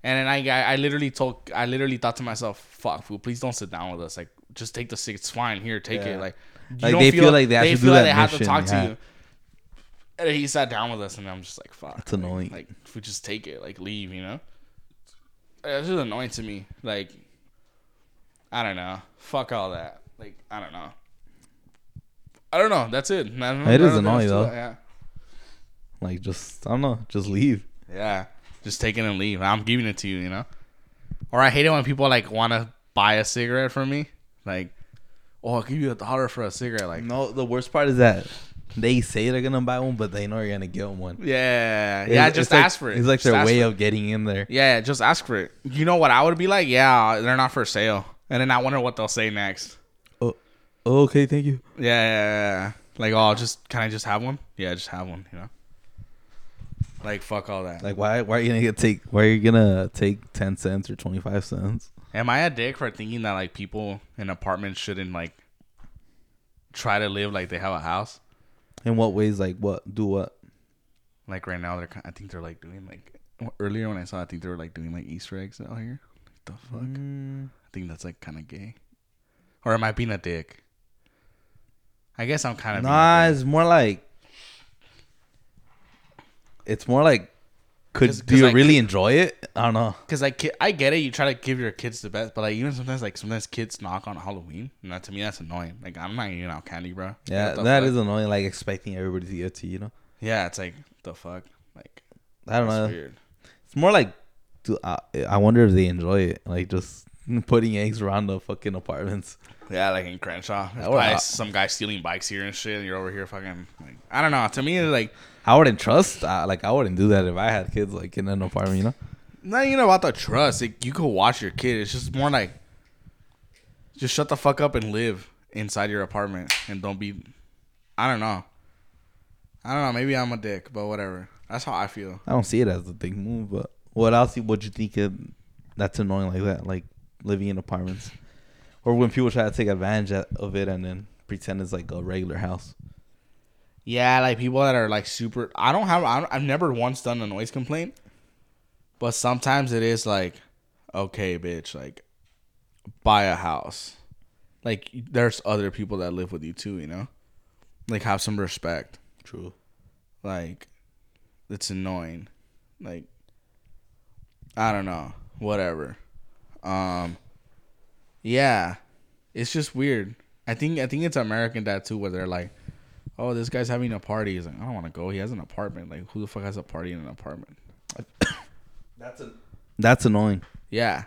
and then I literally thought to myself, fuck fool, please don't sit down with us. Like just take the six. It's fine here, take it. Like they feel like they have to talk to you. And he sat down with us, and I'm just like fuck. That's annoying. Like if we just take it, like leave, you know. It's just annoying to me. Like I don't know. Fuck all that. Like I don't know. That's it. It is annoying though. Yeah. Like just I don't know. Just leave. Yeah. Just take it and leave. I'm giving it to you, you know. Or I hate it when people like want to buy a cigarette from me. Like, oh, I'll give you $1 for a cigarette. Like, no. The worst part is that they say they're gonna buy one, but they know you're gonna give them one. Yeah. Yeah. Just ask for it. It's like their way of getting in there. Yeah. Just ask for it. You know what I would be like? Yeah. They're not for sale. And then I wonder what they'll say next. okay, thank you. Yeah. Like, oh, can I just have one? Yeah, just have one, you know? Like, fuck all that. Like, why are you gonna take 10 cents or 25 cents? Am I a dick for thinking that like people in apartments shouldn't like try to live like they have a house? In what ways? Like what? Do what? Like right now, I think they're like doing like earlier when I saw, I think they were like doing like Easter eggs out here. Like, the fuck? I think that's like kind of gay. Or am I being a dick? I guess I'm kind of. Nah, it's more like. It's more like, do you really enjoy it? I don't know. Because I get it. You try to give your kids the best, but like even sometimes kids knock on Halloween. And that, to me, that's annoying. Like I'm not eating out candy, bro. Yeah, that is annoying. Like expecting everybody to get to you know. Yeah, it's like the fuck. Like I don't know. Weird. It's more like, I wonder if they enjoy it. Like just putting eggs around the fucking apartments. Yeah, like in Crenshaw, some guy stealing bikes here and shit. And you're over here fucking. Like, I don't know. To me, it's like. I wouldn't trust. I wouldn't do that if I had kids, like, in an apartment, you know? Not even about the trust. Like, you could watch your kid. It's just more like, just shut the fuck up and live inside your apartment. And don't be, I don't know. Maybe I'm a dick, but whatever. That's how I feel. I don't see it as a big move, but what else would you think of that's annoying like that? Like, living in apartments. Or when people try to take advantage of it and then pretend it's, like, a regular house. Yeah, like people that are like super. I've never once done a noise complaint, but sometimes it is like, okay, bitch, like, buy a house. Like, there's other people that live with you too, you know. Like, have some respect. True. Like, it's annoying. Like, I don't know. Whatever. Yeah, it's just weird. I think it's American dad too, where they're like. Oh, this guy's having a party. He's like, I don't want to go. He has an apartment. Like, who the fuck has a party in an apartment? That's annoying. Yeah.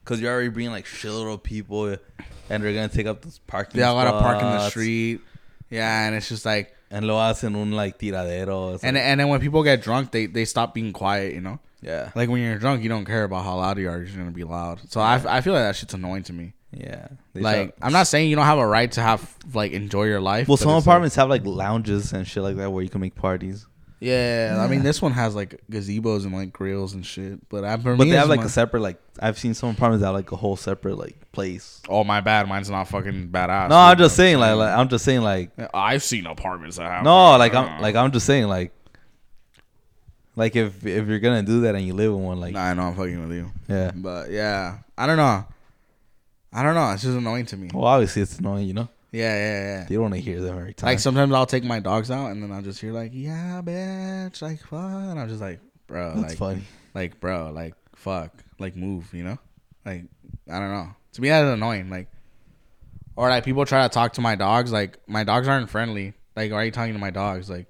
Because you're already bringing, like, shit little people, and they're going to take up this parking spot. Yeah, I got to park in the street. Yeah, and it's just like... And lo hacen un, like, tiradero. And then when people get drunk, they stop being quiet, you know? Yeah. Like, when you're drunk, you don't care about how loud you are. You're just going to be loud. So yeah. I feel like that shit's annoying to me. Yeah, like I'm not saying you don't have a right to have like enjoy your life. Well, some apartments have like lounges and shit like that where you can make parties. Yeah, I mean this one has like gazebos and like grills and shit. But they have like a separate like I've seen some apartments that have like a whole separate like place. Oh my bad, mine's not fucking badass. No, I'm just saying like I'm just saying like I've seen apartments that have. No, like I'm just saying like if you're gonna do that and you live in one like. Nah, I know I'm fucking with you. Yeah, but yeah, I don't know. It's just annoying to me. Well, obviously, it's annoying, you know? Yeah. You don't want to hear them every time. Like, sometimes I'll take my dogs out, and then I'll just hear, like, yeah, bitch, like, fuck. And I'm just like, bro. That's like, funny. Like, bro, like, fuck. Like, move, you know? Like, I don't know. To me, that's annoying. Like, or, like, people try to talk to my dogs. Like, my dogs aren't friendly. Like, why are you talking to my dogs? Like,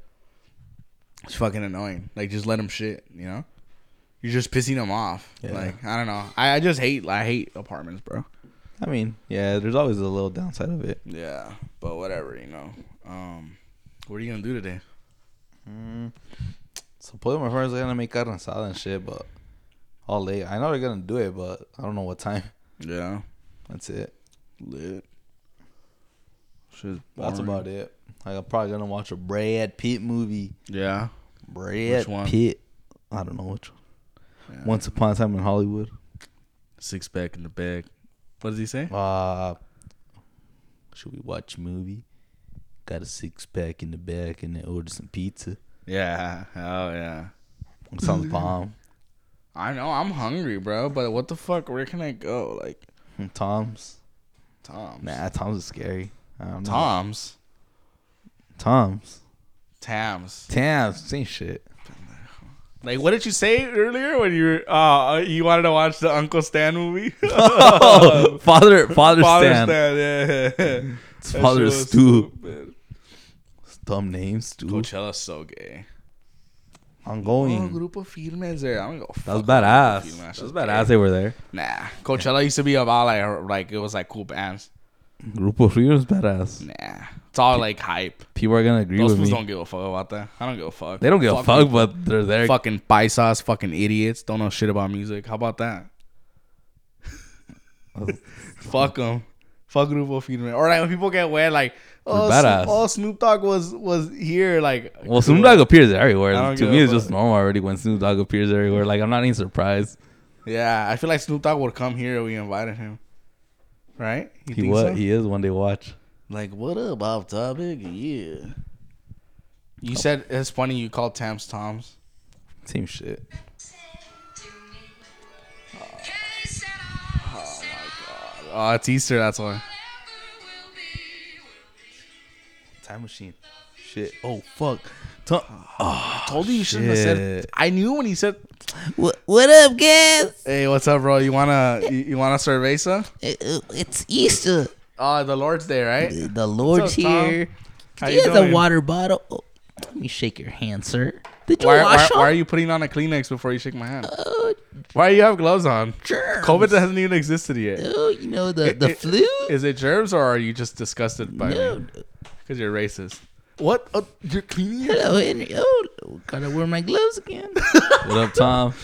it's fucking annoying. Like, just let them shit, you know? You're just pissing them off. Yeah. Like, I don't know. I just hate, I hate apartments, bro. I mean, yeah, there's always a little downside of it. Yeah, but whatever, you know. What are you going to do today? So, both of my friends are going to make carne asada and shit, but all late. I know they're going to do it, but I don't know what time. Yeah. That's it. Lit. That's about it. Like, I'm probably going to watch a Brad Pitt movie. Yeah. Brad Pitt. I don't know which one. Yeah. Once Upon a Time in Hollywood. Six pack in the bag. What does he say? Should we watch a movie? Got a six pack in the back and then order some pizza. Yeah. Oh, yeah. Sounds bomb. I know. I'm hungry, bro. But what the fuck? Where can I go? Like, Tom's. Nah, Tom's is scary. Tams. Same shit. Like, what did you say earlier when you were, you wanted to watch the Uncle Stan movie? Oh, Father Stan. Yeah. It's Father Stu. Dumb name, Stu. Coachella's so gay. I'm going. Oh, Grupo Firmes there. I'm gonna go. That was badass. That was badass. They were there. Nah, Coachella used to be about like it was like cool bands. Grupo Firmes badass. Nah. It's all like hype. People are gonna agree with me. Those fools don't give a fuck about that. I don't give a fuck. They don't give a fuck, but they're there. Fucking paisas, fucking idiots. Don't know shit about music. How about that? Fuck them. fuck Grupo Firme. Or like when people get wet, like, oh, Snoop Dogg was here. Like, well, Snoop Dogg appears everywhere. To me, it's just normal already when Snoop Dogg appears everywhere. Like, I'm not even surprised. Yeah, I feel like Snoop Dogg would come here if we invited him. Right? He was. So? He is one day watch. Like, what up, off topic? Yeah. You said it's funny you called Tams Tom's. Same shit. Oh my god. Oh, it's Easter, that's why. Time machine. Shit. Oh, fuck. I told you shouldn't have said it. I knew when he said, what up, guys? Hey, what's up, bro? You wanna cerveza? It's Easter. The Lord's Day, right? The Lord's up, here. How he you has doing? A water bottle. Oh, let me shake your hand, sir. Did you wash off? Why are you putting on a Kleenex before you shake my hand? Why do you have gloves on? Germs. COVID hasn't even existed yet. Oh, you know, the flu? Is it germs or are you just disgusted by me? Because you're racist. What? Oh, you're cleaning your Hello, Henry. Oh, gotta wear my gloves again. What up, Tom?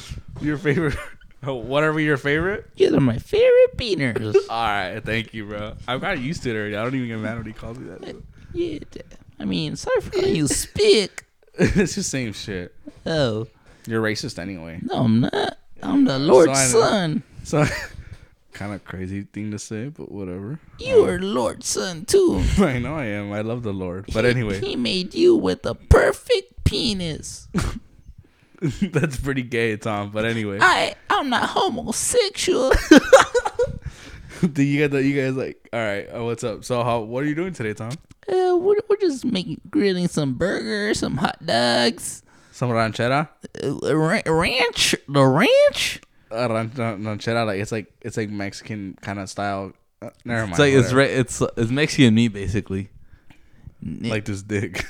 Your favorite... Whatever your favorite? These are my favorite beaners. Alright, thank you, bro. I've gotten used to it already. I don't even get mad when he calls me that. Yeah, I mean, sorry for calling you spick. It's the same shit. Oh. You're racist anyway. No, I'm not. I'm the Lord's son. So, kind of crazy thing to say, but whatever. You are Lord's son, too. I know I am. I love the Lord. But anyway. He made you with a perfect penis. That's pretty gay, Tom. But anyway, I'm not homosexual. You guys like, all right, what's up? So what are you doing today, Tom? We're just grilling some burgers, some hot dogs, some ranchera. Ranchera, like it's like Mexican kind of style. Never mind. It's like whatever. it's Mexican meat basically. Like this dick.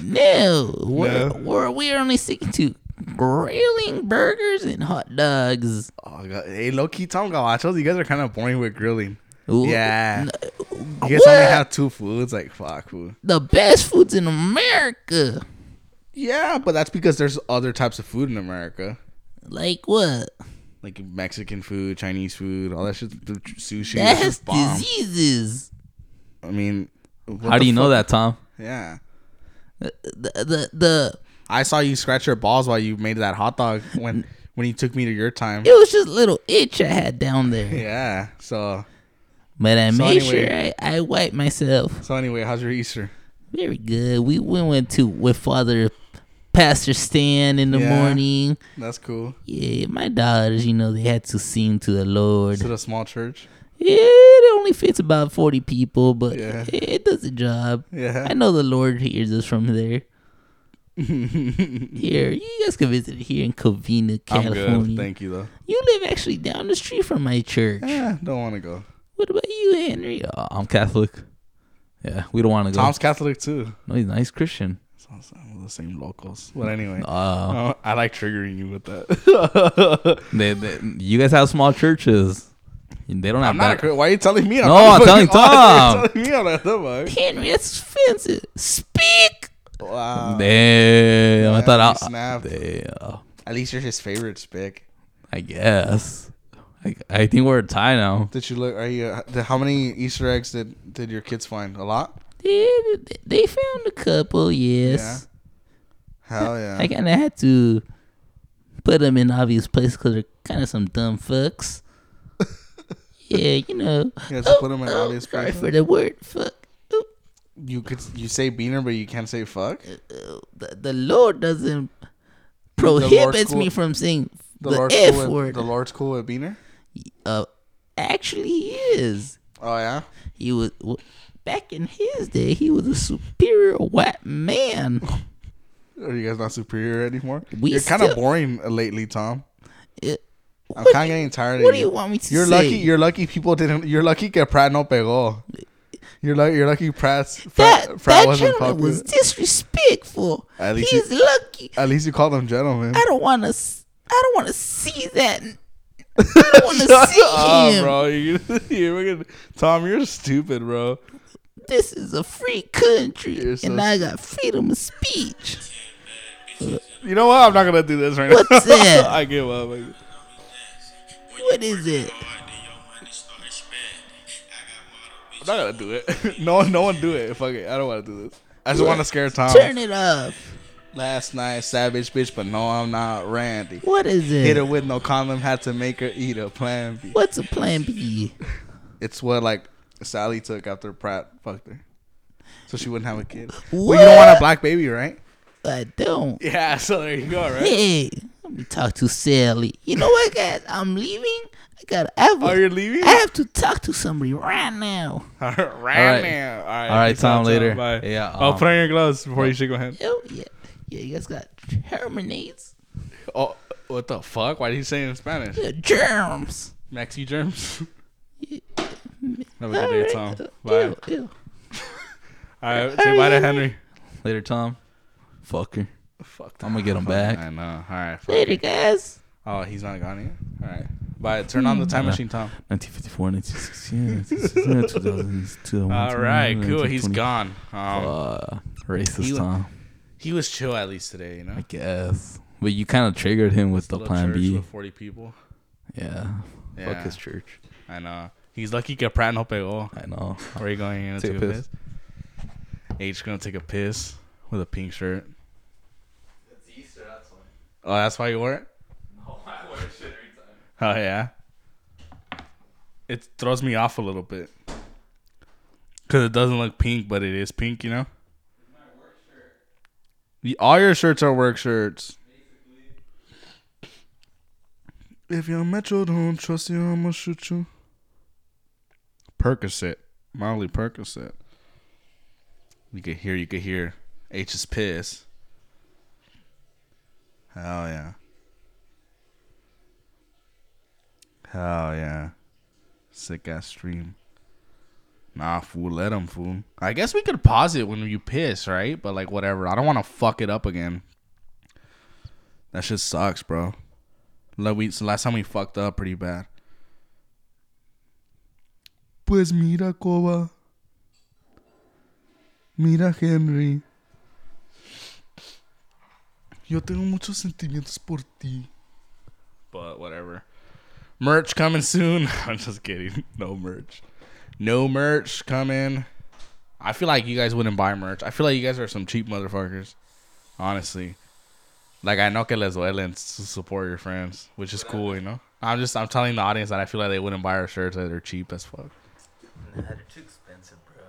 No, we're only sticking to grilling burgers and hot dogs. Oh god, hey, low key, Tom Gawachos, you guys are kind of boring with grilling. Ooh, yeah, you guys only have two foods. Like fuck, food. The best foods in America. Yeah, but that's because there's other types of food in America. Like what? Like Mexican food, Chinese food, all that shit. Sushi. That has diseases. I mean, how do you know that, Tom? Yeah. I saw you scratch your balls while you made that hot dog when you took me to your time. It was just a little itch I had down there. Yeah, so. But I made sure I wiped myself. So anyway, how's your Easter? Very good. We went to with Father Pastor Stan in the morning. That's cool. Yeah, my daughters, you know, they had to sing to the Lord. To the small church. Yeah, it only fits about 40 people, but it does the job. Yeah. I know the Lord hears us from there. Here, you guys can visit here in Covina, California. I'm good. Thank you, though. You live actually down the street from my church. Yeah, don't want to go. What about you, Henry? Oh, I'm Catholic. Yeah, we don't want to go. Tom's Catholic, too. No, he's a nice Christian. The same locals, but anyway, I like triggering you with that. You guys have small churches. They don't have that. Why are you telling me? I'm telling Tom. You're telling me Henry, that's offensive. Speak. Wow. Damn. Yeah, I thought damn. At least you're his favorite, Spick. I guess. I think we're a tie now. Did you look? Are you? How many Easter eggs did your kids find? A lot. Yeah, they found a couple. Yes. Yeah. Hell yeah. I kind of had to put them in obvious places because they're kind of some dumb fucks. Yeah, you know. You have to put them in obvious places. Sorry for the word fuck. Oh. You say beaner, but you can't say fuck. The Lord doesn't prohibits me from saying the F word. The Lord's cool with beaner. Actually, he is. Oh yeah. He was back in his day. He was a superior white man. Are you guys not superior anymore? You're kind of boring lately, Tom. I'm kind of getting tired of you. What do you want me to say? You're lucky people didn't. You're lucky que Pratt no pegó. You're lucky Pratt wasn't popular. That gentleman was disrespectful. He's lucky. At least you called him gentleman. I don't want to see that. I don't want to see him. Bro. Tom, you're stupid, bro. This is a free country, so and I got freedom of speech. You know what? I'm not going to do this right now. What's that? I give up. What is it? I'm not gonna do it. No one do it. Fuck it. I don't want to do this. I just want to scare Tom. Turn it up. Last night, savage bitch, but no, I'm not Randy. What is it? Hit her with no condom, had to make her eat a plan B. What's a plan B? It's what, like, Sally took after Pratt fucked her. So she wouldn't have a kid. What? Well, you don't want a black baby, right? I don't. Yeah, so there you go, right? Hey, let me talk to Sally. You know what, guys? I'm leaving. I got to have you're leaving? I have to talk to somebody right now. Right now. All right, Tom, later. Bye. Yeah. I'll put on your gloves before you shake my hand. Oh, yeah. Yeah, you guys got germinates. Oh, what the fuck? Why did he say it in Spanish? Yeah, germs. Maxi germs? Yeah. Have a good day, Tom. Bye. Ew. All right, say bye to Henry. Later, Tom. Fucker. Fuck that. I'm going to get him back. I know. All right. Later, guys. Oh, he's not gone yet? All right. Bye. Turn on the time machine, Tom. 1954, 1960, 2000. All right, cool. He's gone. Racist, Tom. He was chill at least today, you know? I guess. But you kind of triggered him with the plan B. With 40 people. Yeah. Fuck his church. I know. He's lucky que Pratt no pegó. I know. Where are you going? You're going to take a piss? H going to take a piss with a pink shirt. It's Easter, that's why. Oh, that's why you wore it? No, I wear shit every time. Oh, yeah? It throws me off a little bit. Because it doesn't look pink, but it is pink, you know? All your shirts are work shirts. Basically. If you're Metro, don't trust you, I'm gonna shoot you. Percocet. Molly Percocet. You could hear H's piss. Hell yeah. Sick ass stream. Nah, fool, let him, fool. I guess we could pause it when you piss, right? But, like, whatever. I don't want to fuck it up again. That shit sucks, bro. Last time we fucked up pretty bad. Pues mira, Coba. Mira, Henry. Yo tengo muchos sentimientos por ti. But, whatever. Merch coming soon. I'm just kidding. No merch coming. I feel like you guys wouldn't buy merch. I feel like you guys are some cheap motherfuckers. Honestly. Like, I know que les duelen to support your friends, which is cool, you know? I'm telling the audience that I feel like they wouldn't buy our shirts, that they're cheap as fuck. Nah, they're too expensive, bro.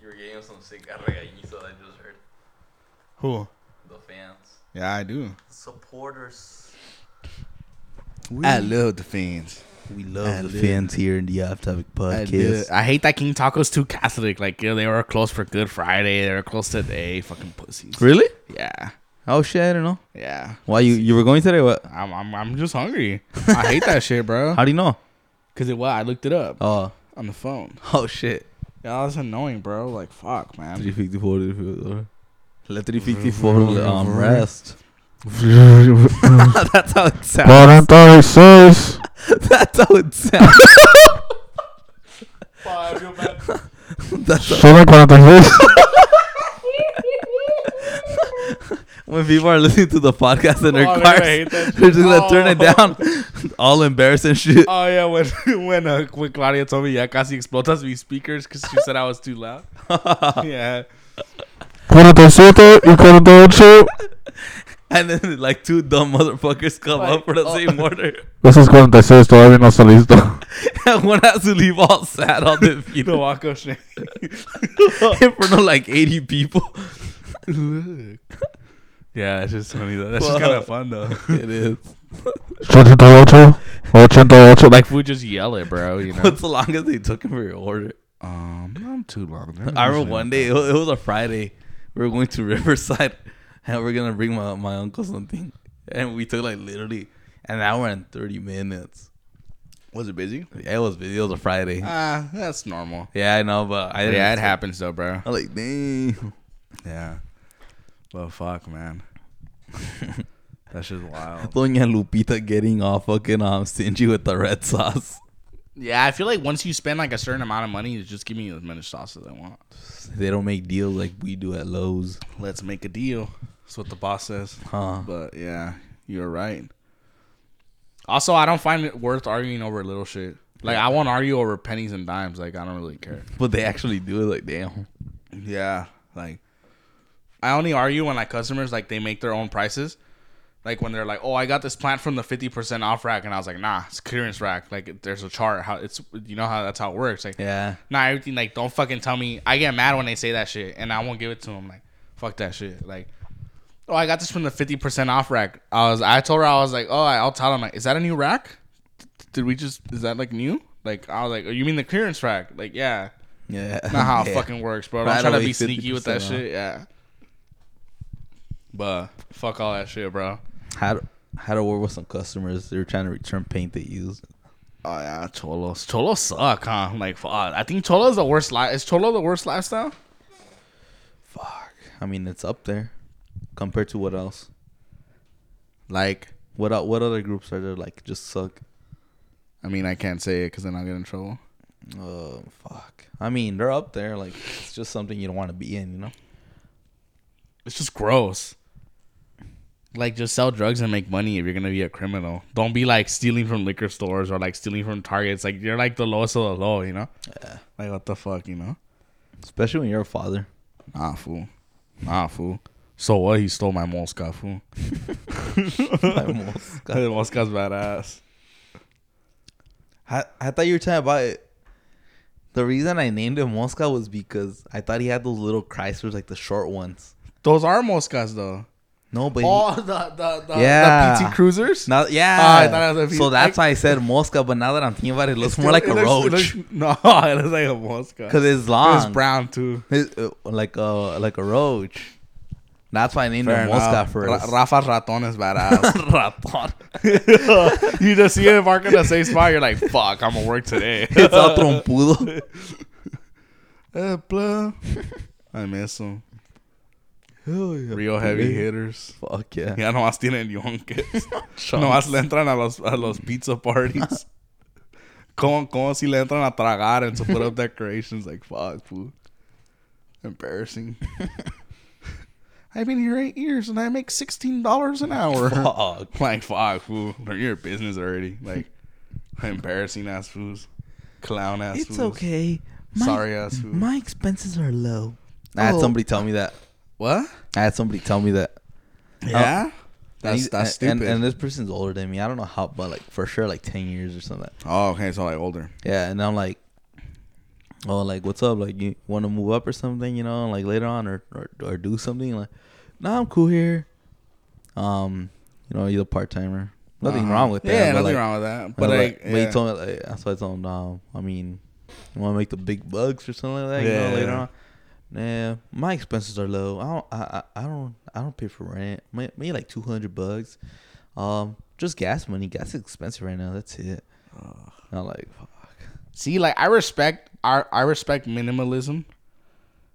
You were getting them some sick arregañizo I just heard. Who? The fans. Yeah, I do. Supporters. I love the fans. We love the fans here in the Off Topic Podcast. I hate that King Taco's too Catholic. Like, they were closed for Good Friday. They were closed today. Fucking pussies. Really? Yeah. Oh, shit. I don't know. Yeah. Why? You were going today? What? I'm just hungry. I hate that shit, bro. How do you know? Because I looked it up. Oh. On the phone. Oh, shit. Yeah, that's annoying, bro. Like, fuck, man. 354. Let 354 rest. That's how it sounds. 46. That's how it sounds. When people are listening to the podcast in their cars, they're just gonna turn it down. All embarrassing shit. Oh yeah, when Claudia told me, yeah, casi explotas mis speakers because she said I was too loud. Yeah. 47 y 48. And then, like, two dumb motherfuckers come up for the same order. This is 46, todavía no está listo. And one has to leave all sad, all defeated. The walk of shame. In front of, like, 80 people. Yeah, it's just funny, though. That's just kind of fun, though. It is. 88. Like, we just yell it, bro, you know? What's the longest they took him for your order? I'm too long. I remember one day, it was a Friday. We were going to Riverside. And we're going to bring my uncle something. And we took, like, literally an hour and 30 minutes. Was it busy? Yeah, it was busy. It was a Friday. That's normal. Yeah, I know, but... it happens, though, bro. I'm like, dang. Yeah. But fuck, man. That shit's wild. Doña Lupita getting all fucking stingy with the red sauce. Yeah, I feel like once you spend, like, a certain amount of money, just give me as many sauces as I want. They don't make deals like we do at Lowe's. Let's make a deal. That's what the boss says. Huh. But, yeah, you're right. Also, I don't find it worth arguing over little shit. Like, I won't argue over pennies and dimes. Like, I don't really care. But they actually do it. Like, damn. Yeah. Like, I only argue when, like, customers, like, they make their own prices. Like, when they're like, oh, I got this plant from the 50% off rack. And I was like, nah, it's clearance rack. Like, there's a chart. How it's, you know how that's how it works. Like, yeah. Nah, everything. Like, don't fucking tell me. I get mad when they say that shit. And I won't give it to them. Like, fuck that shit. Like, oh, I got this from the 50% off rack. I told her, I was like, oh, I'll tell them. Like, is that a new rack? Did we just, is that like new? Like, I was like, oh, you mean the clearance rack? Like, yeah. Yeah. Not how it fucking works, bro. I'm trying to be sneaky with that shit. Yeah. But fuck all that shit, bro. Had to work with some customers. They were trying to return paint they used. Oh, yeah. Cholos. Cholos suck, huh? Like, fuck. I think Cholo's the worst lifestyle. Is Cholo the worst lifestyle? Fuck. I mean, it's up there. Compared to what else? Like, what other groups are there, like, just suck? I mean, I can't say it because then I'll get in trouble. Oh, fuck. I mean, they're up there. Like, it's just something you don't want to be in, you know? It's just gross. Like, just sell drugs and make money if you're going to be a criminal. Don't be, like, stealing from liquor stores or, like, stealing from Targets. Like, you're, like, the lowest of the low, you know? Yeah. Like, what the fuck, you know? Especially when you're a father. Nah, fool. So what? He stole my Mosca, fool. My Mosca. The Mosca's badass. I thought you were talking about it. The reason I named him Mosca was because I thought he had those little Chrysler's, like the short ones. Those are Moscas, though. No, but the PT Cruisers? Not, yeah. I thought it was a PT. So that's why I said Mosca, but now that I'm thinking about it, it looks more like a roach. It looks like a Mosca. Because it's long. It's brown, too. Like a roach. That's why I named him Mosca first. Rafa's Raton is badass. Raton. You just see him barking the same spot. You're like, fuck, I'm going to work today. It's all trompudo. I miss him. Real heavy hitters. Fuck yeah. Ya no más tienen yonques. No más le entran a los pizza parties. Como si le entran a tragar and to put up decorations. Like, fuck, fool. Embarrassing. I've been here 8 years and I make $16 an hour. Fuck. Like, fuck, fool. You're a business already. Like, embarrassing ass fools. Clown ass fools. It's okay. Sorry ass fools. My expenses are low. I had somebody tell me that. What? I had somebody tell me that. Yeah? That's stupid. And this person's older than me. I don't know how, but like for sure like 10 years or something. Oh, okay. So like older. Yeah. And I'm like, oh, like, what's up? Like, you want to move up or something, you know, like later on or do something? Like, nah, I'm cool here. You know, you're a part-timer. Nothing wrong with that. Yeah, nothing wrong with that. But, like, yeah. But he told me, like, that's why I told him, no, I mean, you want to make the big bucks or something like that, yeah, you know, later on? Nah, my expenses are low. I don't pay for rent. Maybe like $200. Just gas money. Gas is expensive right now. That's it. I'm like, fuck. See, like, I respect minimalism.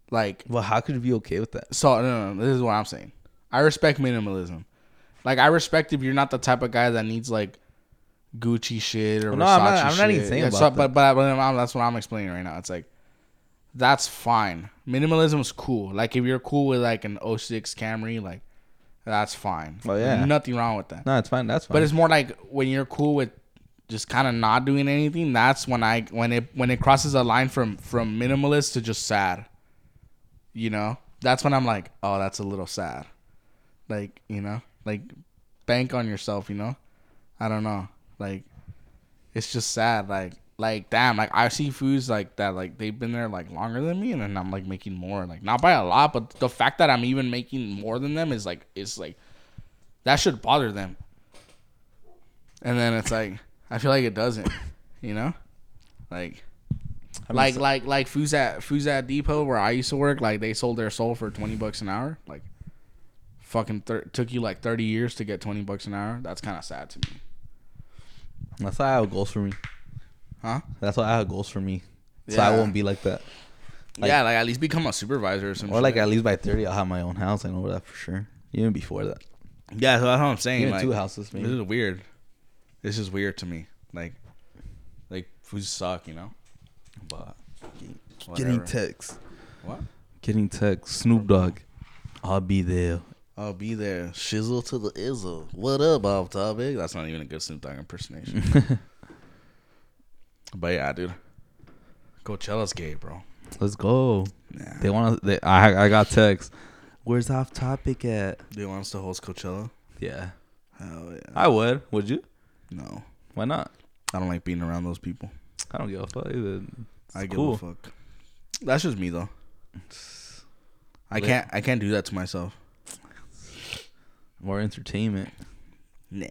Like, well, how could you be okay with that? So no, this is what I'm saying. I respect minimalism. Like, I respect if you're not the type of guy that needs like Gucci shit or Versace shit. I'm not even saying about that. But that's what I'm explaining right now. It's like, that's fine. Minimalism is cool. Like, if you're cool with like an 06 Camry, like, that's fine. Oh yeah, nothing wrong with that. No, it's fine. That's fine. But it's more like when you're cool with just kind of not doing anything. That's when it crosses a line from minimalist to just sad. You know, that's when I'm like, oh, that's a little sad. Like, you know, like, bank on yourself. You know, I don't know. Like, it's just sad. Like damn. Like, I see foods like that. Like, they've been there like longer than me, and then I'm like making more. Like, not by a lot, but the fact that I'm even making more than them is like, it's like, that should bother them. And then it's like, I feel like it doesn't, you know, like, I mean, like Foods at Depot where I used to work. Like, they sold their soul for $20 an hour. Like, fucking took you like 30 years to get $20 an hour. That's kind of sad to me. That's not how it goes for me, huh? That's why I have goals for me, so yeah. I won't be like that. Like, yeah, like, at least become a supervisor or something. Or like, at least by 30, I'll have my own house. I know that for sure. Even before that. Yeah, so that's what I'm saying. Even like, 2 houses, maybe. This is weird. This is weird to me. Like foods suck, you know. But whatever. Getting texts. What? Getting texts. Snoop Dogg. I'll be there. Shizzle to the izzle. What up, off topic? That's not even a good Snoop Dogg impersonation. But yeah, dude, Coachella's gay, bro. Let's go. Yeah. They want to. I got text. Where's Off Topic at? They want us to host Coachella. Yeah. Hell yeah. I would. Would you? No. Why not? I don't like being around those people. I don't give a fuck either. Give a fuck. That's just me though. I can't do that to myself. More entertainment. Nah.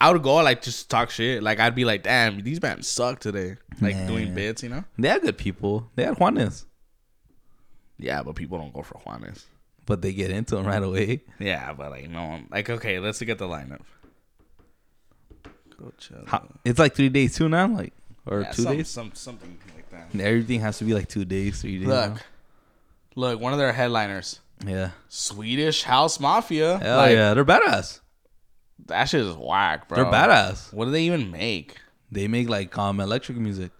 I would go like just talk shit. Like I'd be like, damn, these bands suck today. Like doing bits, you know? They had good people. They had Juanes. Yeah, but people don't go for Juanes. But they get into them right away. Yeah, but like no one. Like okay, let's look at the lineup. It's like 3 days too now, like or yeah, 2 days, something like that. And everything has to be like 2 days, 3 days. Look, one of their headliners. Yeah, Swedish House Mafia. Hell like, yeah, they're badass. That shit is whack, bro. They're badass. What do they even make? They make like electric music.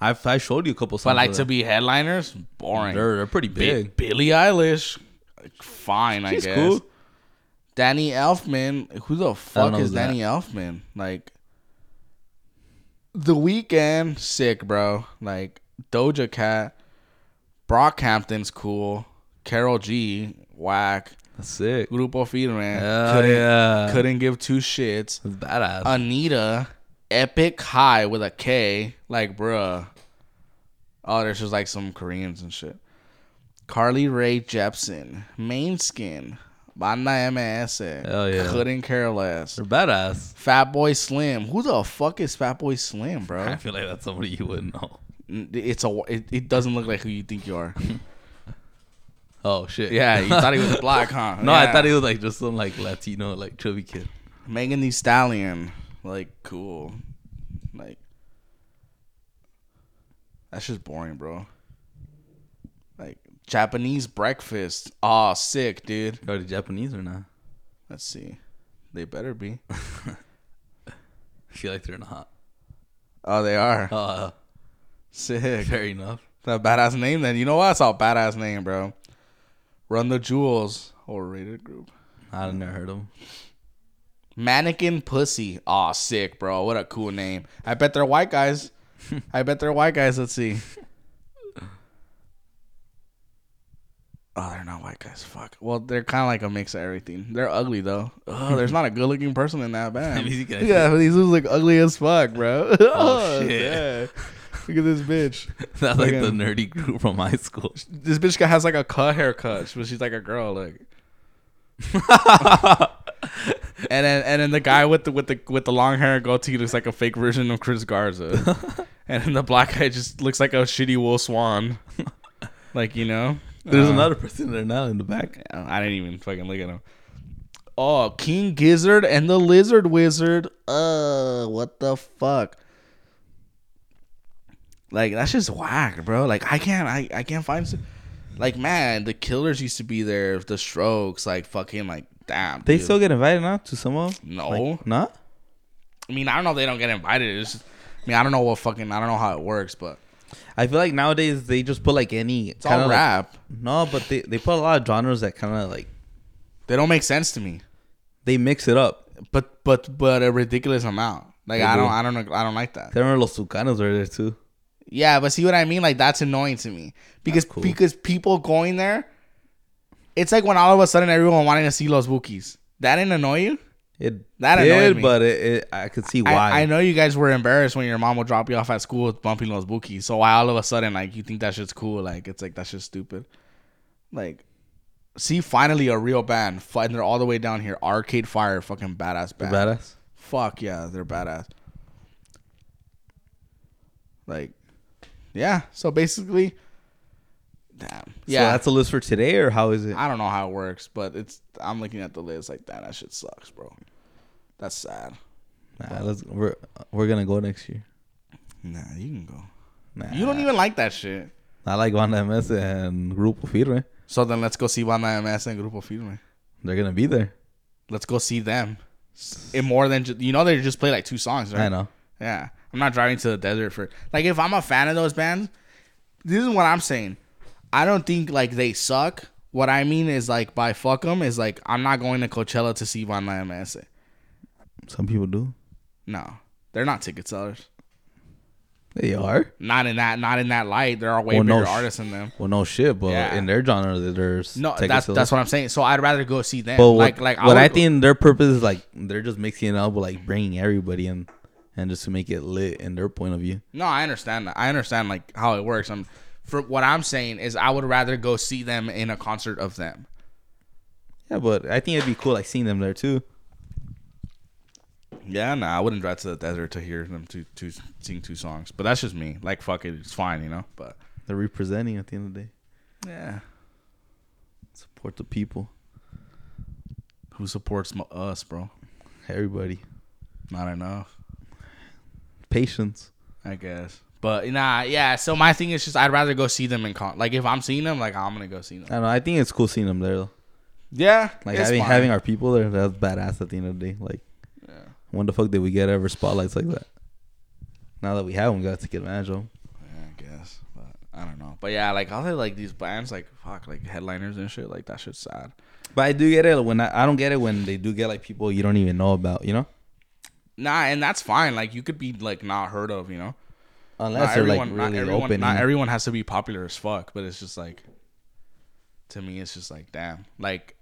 I showed you a couple songs. But like to be headliners, boring. They're pretty big. Billie Eilish, fine. She's I guess. Cool. Danny Elfman. Who the fuck is Danny Elfman? Like, The Weeknd, sick, bro. Like, Doja Cat. Brockhampton's cool. Karol G, whack. That's sick. Grupo Firme. Hell yeah. Couldn't give two shits. That's badass. Anita. Epic High with a K. Like, bruh. Oh, there's just like some Koreans and shit. Carly Rae Jepsen. Mainskin. Banda MS. Hell yeah. Couldn't care less. They're badass. Fatboy Slim. Who the fuck is Fatboy Slim, bro? I feel like that's somebody you wouldn't know. It doesn't look like who you think you are. Oh shit. Yeah, you thought he was black, huh? No, yeah. I thought he was like just some like Latino, like chubby kid. Megan Thee Stallion. Like cool. Like that's just boring, bro. Like Japanese breakfast. Oh, sick, dude. Are they Japanese or not? Let's see. They better be. I feel like they're not. Oh, they are. Sick. Fair enough. That badass name then. You know what? It's all badass name, bro. Run the Jewels. Overrated group. I've never heard of them. Mannequin Pussy. Aw, sick, bro. What a cool name. I bet they're white guys. Let's see. Oh, they're not white guys. Fuck. Well, they're kind of like a mix of everything. They're ugly, though. Oh, there's not a good-looking person in that band. Yeah, these dudes look ugly as fuck, bro. Oh, shit. Yeah. Look at this bitch. That's like the nerdy group from high school. This bitch has like a cut haircut, but she's like a girl. Like, and then the guy with the long hair and goatee looks like a fake version of Chris Garza, and then the black guy just looks like a shitty wool swan. Like, you know, there's another person there now in the back. I didn't even fucking look at him. Oh, King Gizzard and the Lizard Wizard. What the fuck. Like, that's just whack, bro. Like, I can't find... Like, man, the Killers used to be there. The Strokes, like, fucking, like, damn, they dude. Still get invited now to some of them? No. Like, not? I mean, I don't know if they don't get invited. It's just, I mean, I don't know what fucking... I don't know how it works, but... I feel like nowadays they just put, like, any... It's all rap. Like, no, but they put a lot of genres that kind of, like... They don't make sense to me. They mix it up. But a ridiculous amount. Like, I don't like that. There were Los Tucanos right there, too. Yeah, but see what I mean? Like, that's annoying to me. Because people going there, it's like when all of a sudden everyone wanting to see Los Bookies. That didn't annoy you? It annoyed me. But I could see why. I know you guys were embarrassed when your mom would drop you off at school with bumping Los Bookies. So why all of a sudden, like, you think that shit's cool? Like, it's like, that shit's stupid. Like, see, finally a real band. And they're all the way down here. Arcade Fire, fucking badass band. They're badass? Fuck yeah, they're badass. Like. Yeah, so basically, damn. Yeah, so that's a list for today, or how is it? I don't know how it works, but I'm looking at the list like that. That shit sucks, bro. That's sad. Nah, we're gonna go next year. Nah, you can go. Nah, you don't even like that shit. I like Banda MS and Grupo Firme. So then let's go see Banda MS and Grupo Firme. They're gonna be there. Let's go see them. It more than just, you know, they just play like two songs, right? I know. Yeah. I'm not driving to the desert for... Like, if I'm a fan of those bands, this is what I'm saying. I don't think, like, they suck. What I mean is, like, by fuck them, is, like, I'm not going to Coachella to see Banda MS. Some people do. No. They're not ticket sellers. They are not in that light. There are way bigger artists than them. Well, no shit, but in their genre, there's no. That's what I'm saying. So I'd rather go see them. But I think their purpose is like they're just mixing it up with like bringing everybody in, and just to make it lit in their point of view. No, I understand that. I understand like how it works. For what I'm saying is, I would rather go see them in a concert of them. Yeah, but I think it'd be cool like seeing them there too. Yeah, no, I wouldn't drive to the desert to hear them to sing two songs. But that's just me. Like, fuck it. It's fine, you know? But they're representing at the end of the day. Yeah. Support the people. Who supports us, bro? Everybody. Not enough. Patience. I guess. But, nah, yeah. So, my thing is just I'd rather go see them in concert. Like, if I'm seeing them, like, I'm going to go see them. I don't know. I think it's cool seeing them there, though. Yeah. Like, having our people there, that's badass at the end of the day. Like. When the fuck did we get ever spotlights like that? Now that we have them, we got to get advantage of them. Yeah, I guess. But I don't know. But yeah, like, all the, like, these bands, like, fuck, like, headliners and shit, like, that shit's sad. But I do get it when I don't get it when they do get, like, people you don't even know about, you know? Nah, and that's fine. Like, you could be, like, not heard of, you know? Unless they're, like, really open. Not everyone has to be popular as fuck, but it's just, like, to me, it's just, like, damn. Like,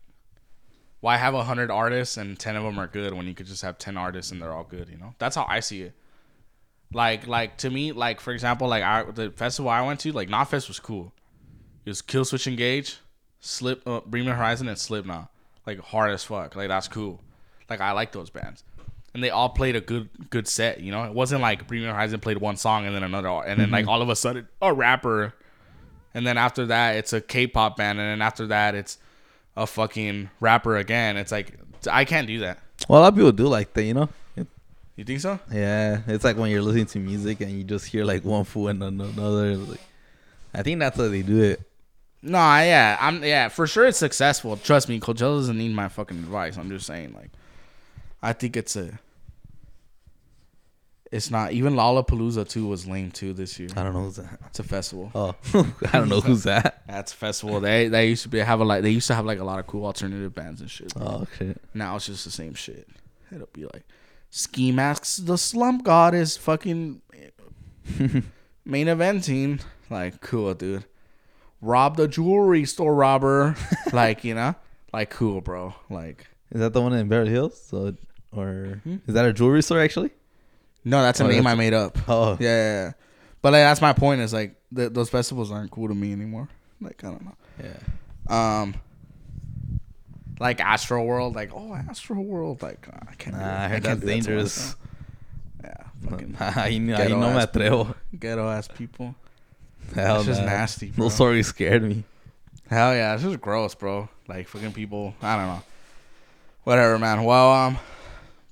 why have 100 artists and 10 of them are good when you could just have 10 artists and they're all good, you know? That's how I see it. Like to me, like, for example, like, the festival I went to, like, Knotfest was cool. It was Killswitch Engage, Slip, Bring Me the Horizon, and Slipknot. Like, hard as fuck. Like, that's cool. Like, I like those bands. And they all played a good set, you know? It wasn't like Bring Me the Horizon played one song and then another, and then, like, all of a sudden, a rapper. And then after that, it's a K-pop band. And then after that, it's a fucking rapper again. It's like, I can't do that. Well, a lot of people do like that, you know? You think so? Yeah. It's like when you're listening to music and you just hear like one fool and another. Like, I think that's how they do it. No, yeah. For sure it's successful. Trust me, Coachella doesn't need my fucking advice. I'm just saying, like, I think it's not. Even Lollapalooza 2 was lame too this year. I don't know who's that. It's a festival. Oh, I don't know who's that. That's a festival. They used to be They used to have like a lot of cool alternative bands and shit. Oh, okay. Now it's just the same shit. It'll be like Ski Mask's The Slump God is fucking main event team. Like, cool, dude. Rob the jewelry store robber. Like, you know, like, cool, bro. Like, is that the one in Beverly Hills? Is that a jewelry store actually? No, that's a name I made up. Oh. Yeah. But like, that's my point is like those festivals aren't cool to me anymore. Like, I don't know. Yeah. Like Astroworld, like, oh, Astroworld, like, I can't. I heard that's dangerous. Yeah. Fucking ghetto, no me atrevo. Ghetto ass people. Hell, that's just nasty, bro. Those stories scared me. Hell yeah, it's just gross, bro. Like, fucking people, I don't know. Whatever, man. Well,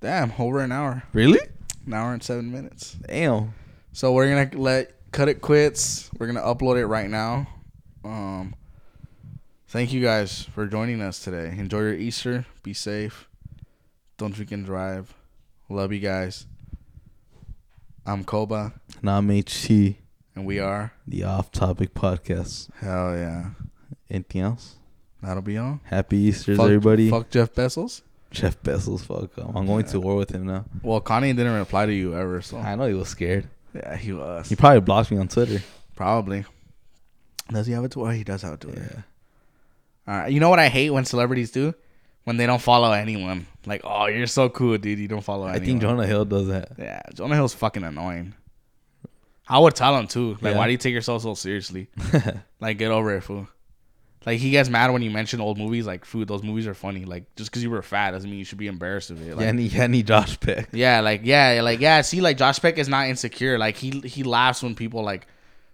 damn, over an hour. Really? An hour and 7 minutes. Damn. So we're going to cut it quits. We're going to upload it right now. Thank you guys for joining us today. Enjoy your Easter. Be safe. Don't drink and drive. Love you guys. I'm Koba. And I'm HT. And we are the Off Topic Podcast. Hell yeah. Anything else? That'll be all. Happy Easter, everybody. Fuck Jeff Bezos. Jeff Bezos, fuck him. I'm going to war with him now. Well, Kanye didn't reply to you ever, so I know he was scared. Yeah, he was. He probably blocked me on Twitter. Probably. Does he have a Twitter? He does have a Twitter. Yeah. All right. You know what I hate when celebrities do? When they don't follow anyone. Like, oh, you're so cool, dude. You don't follow anyone. I think Jonah Hill does that. Yeah, Jonah Hill's fucking annoying. I would tell him, too. Like, why do you take yourself so seriously? Like, get over it, fool. Like, he gets mad when you mention old movies. Like, food, those movies are funny. Like, just because you were fat doesn't mean you should be embarrassed of it. Like, yeah, Josh Peck. Yeah. See, like, Josh Peck is not insecure. Like, he laughs when people, like,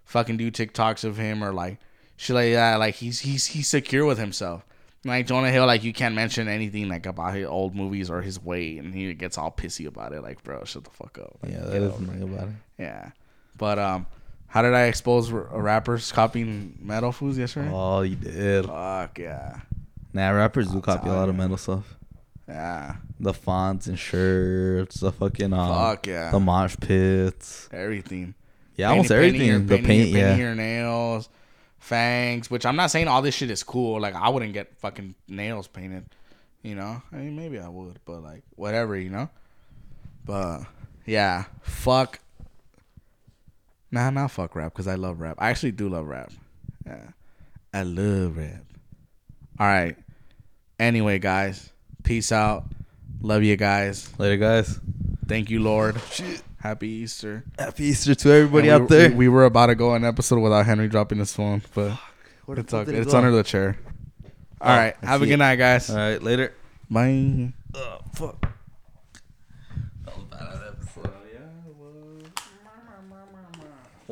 fucking do TikToks of him or, like, shit like that. Like, he's secure with himself. Like, Jonah Hill, like, you can't mention anything, like, about his old movies or his weight. And he gets all pissy about it. Like, bro, shut the fuck up. Like, yeah, that is nothing about it. Yeah. But, how did I expose rappers copying metal foods yesterday? Oh, you did. Fuck, yeah. Nah, rappers do copy a lot of metal stuff. Yeah. The fonts and shirts, the fucking... Fuck, yeah. The mosh pits. Everything. Yeah, almost everything. Painting your nails, fangs, which I'm not saying all this shit is cool. Like, I wouldn't get fucking nails painted, you know? I mean, maybe I would, but, like, whatever, you know? But, yeah. Fuck Nah, nah, fuck rap, because I love rap. I actually do love rap. Yeah. I love rap. All right. Anyway, guys, peace out. Love you guys. Later, guys. Thank you, Lord. Shit. Happy Easter. Happy Easter to everybody out there. We were about to go an episode without Henry dropping his phone, but it's under the chair. All right. Have a good night, guys. All right. Later. Bye. Fuck.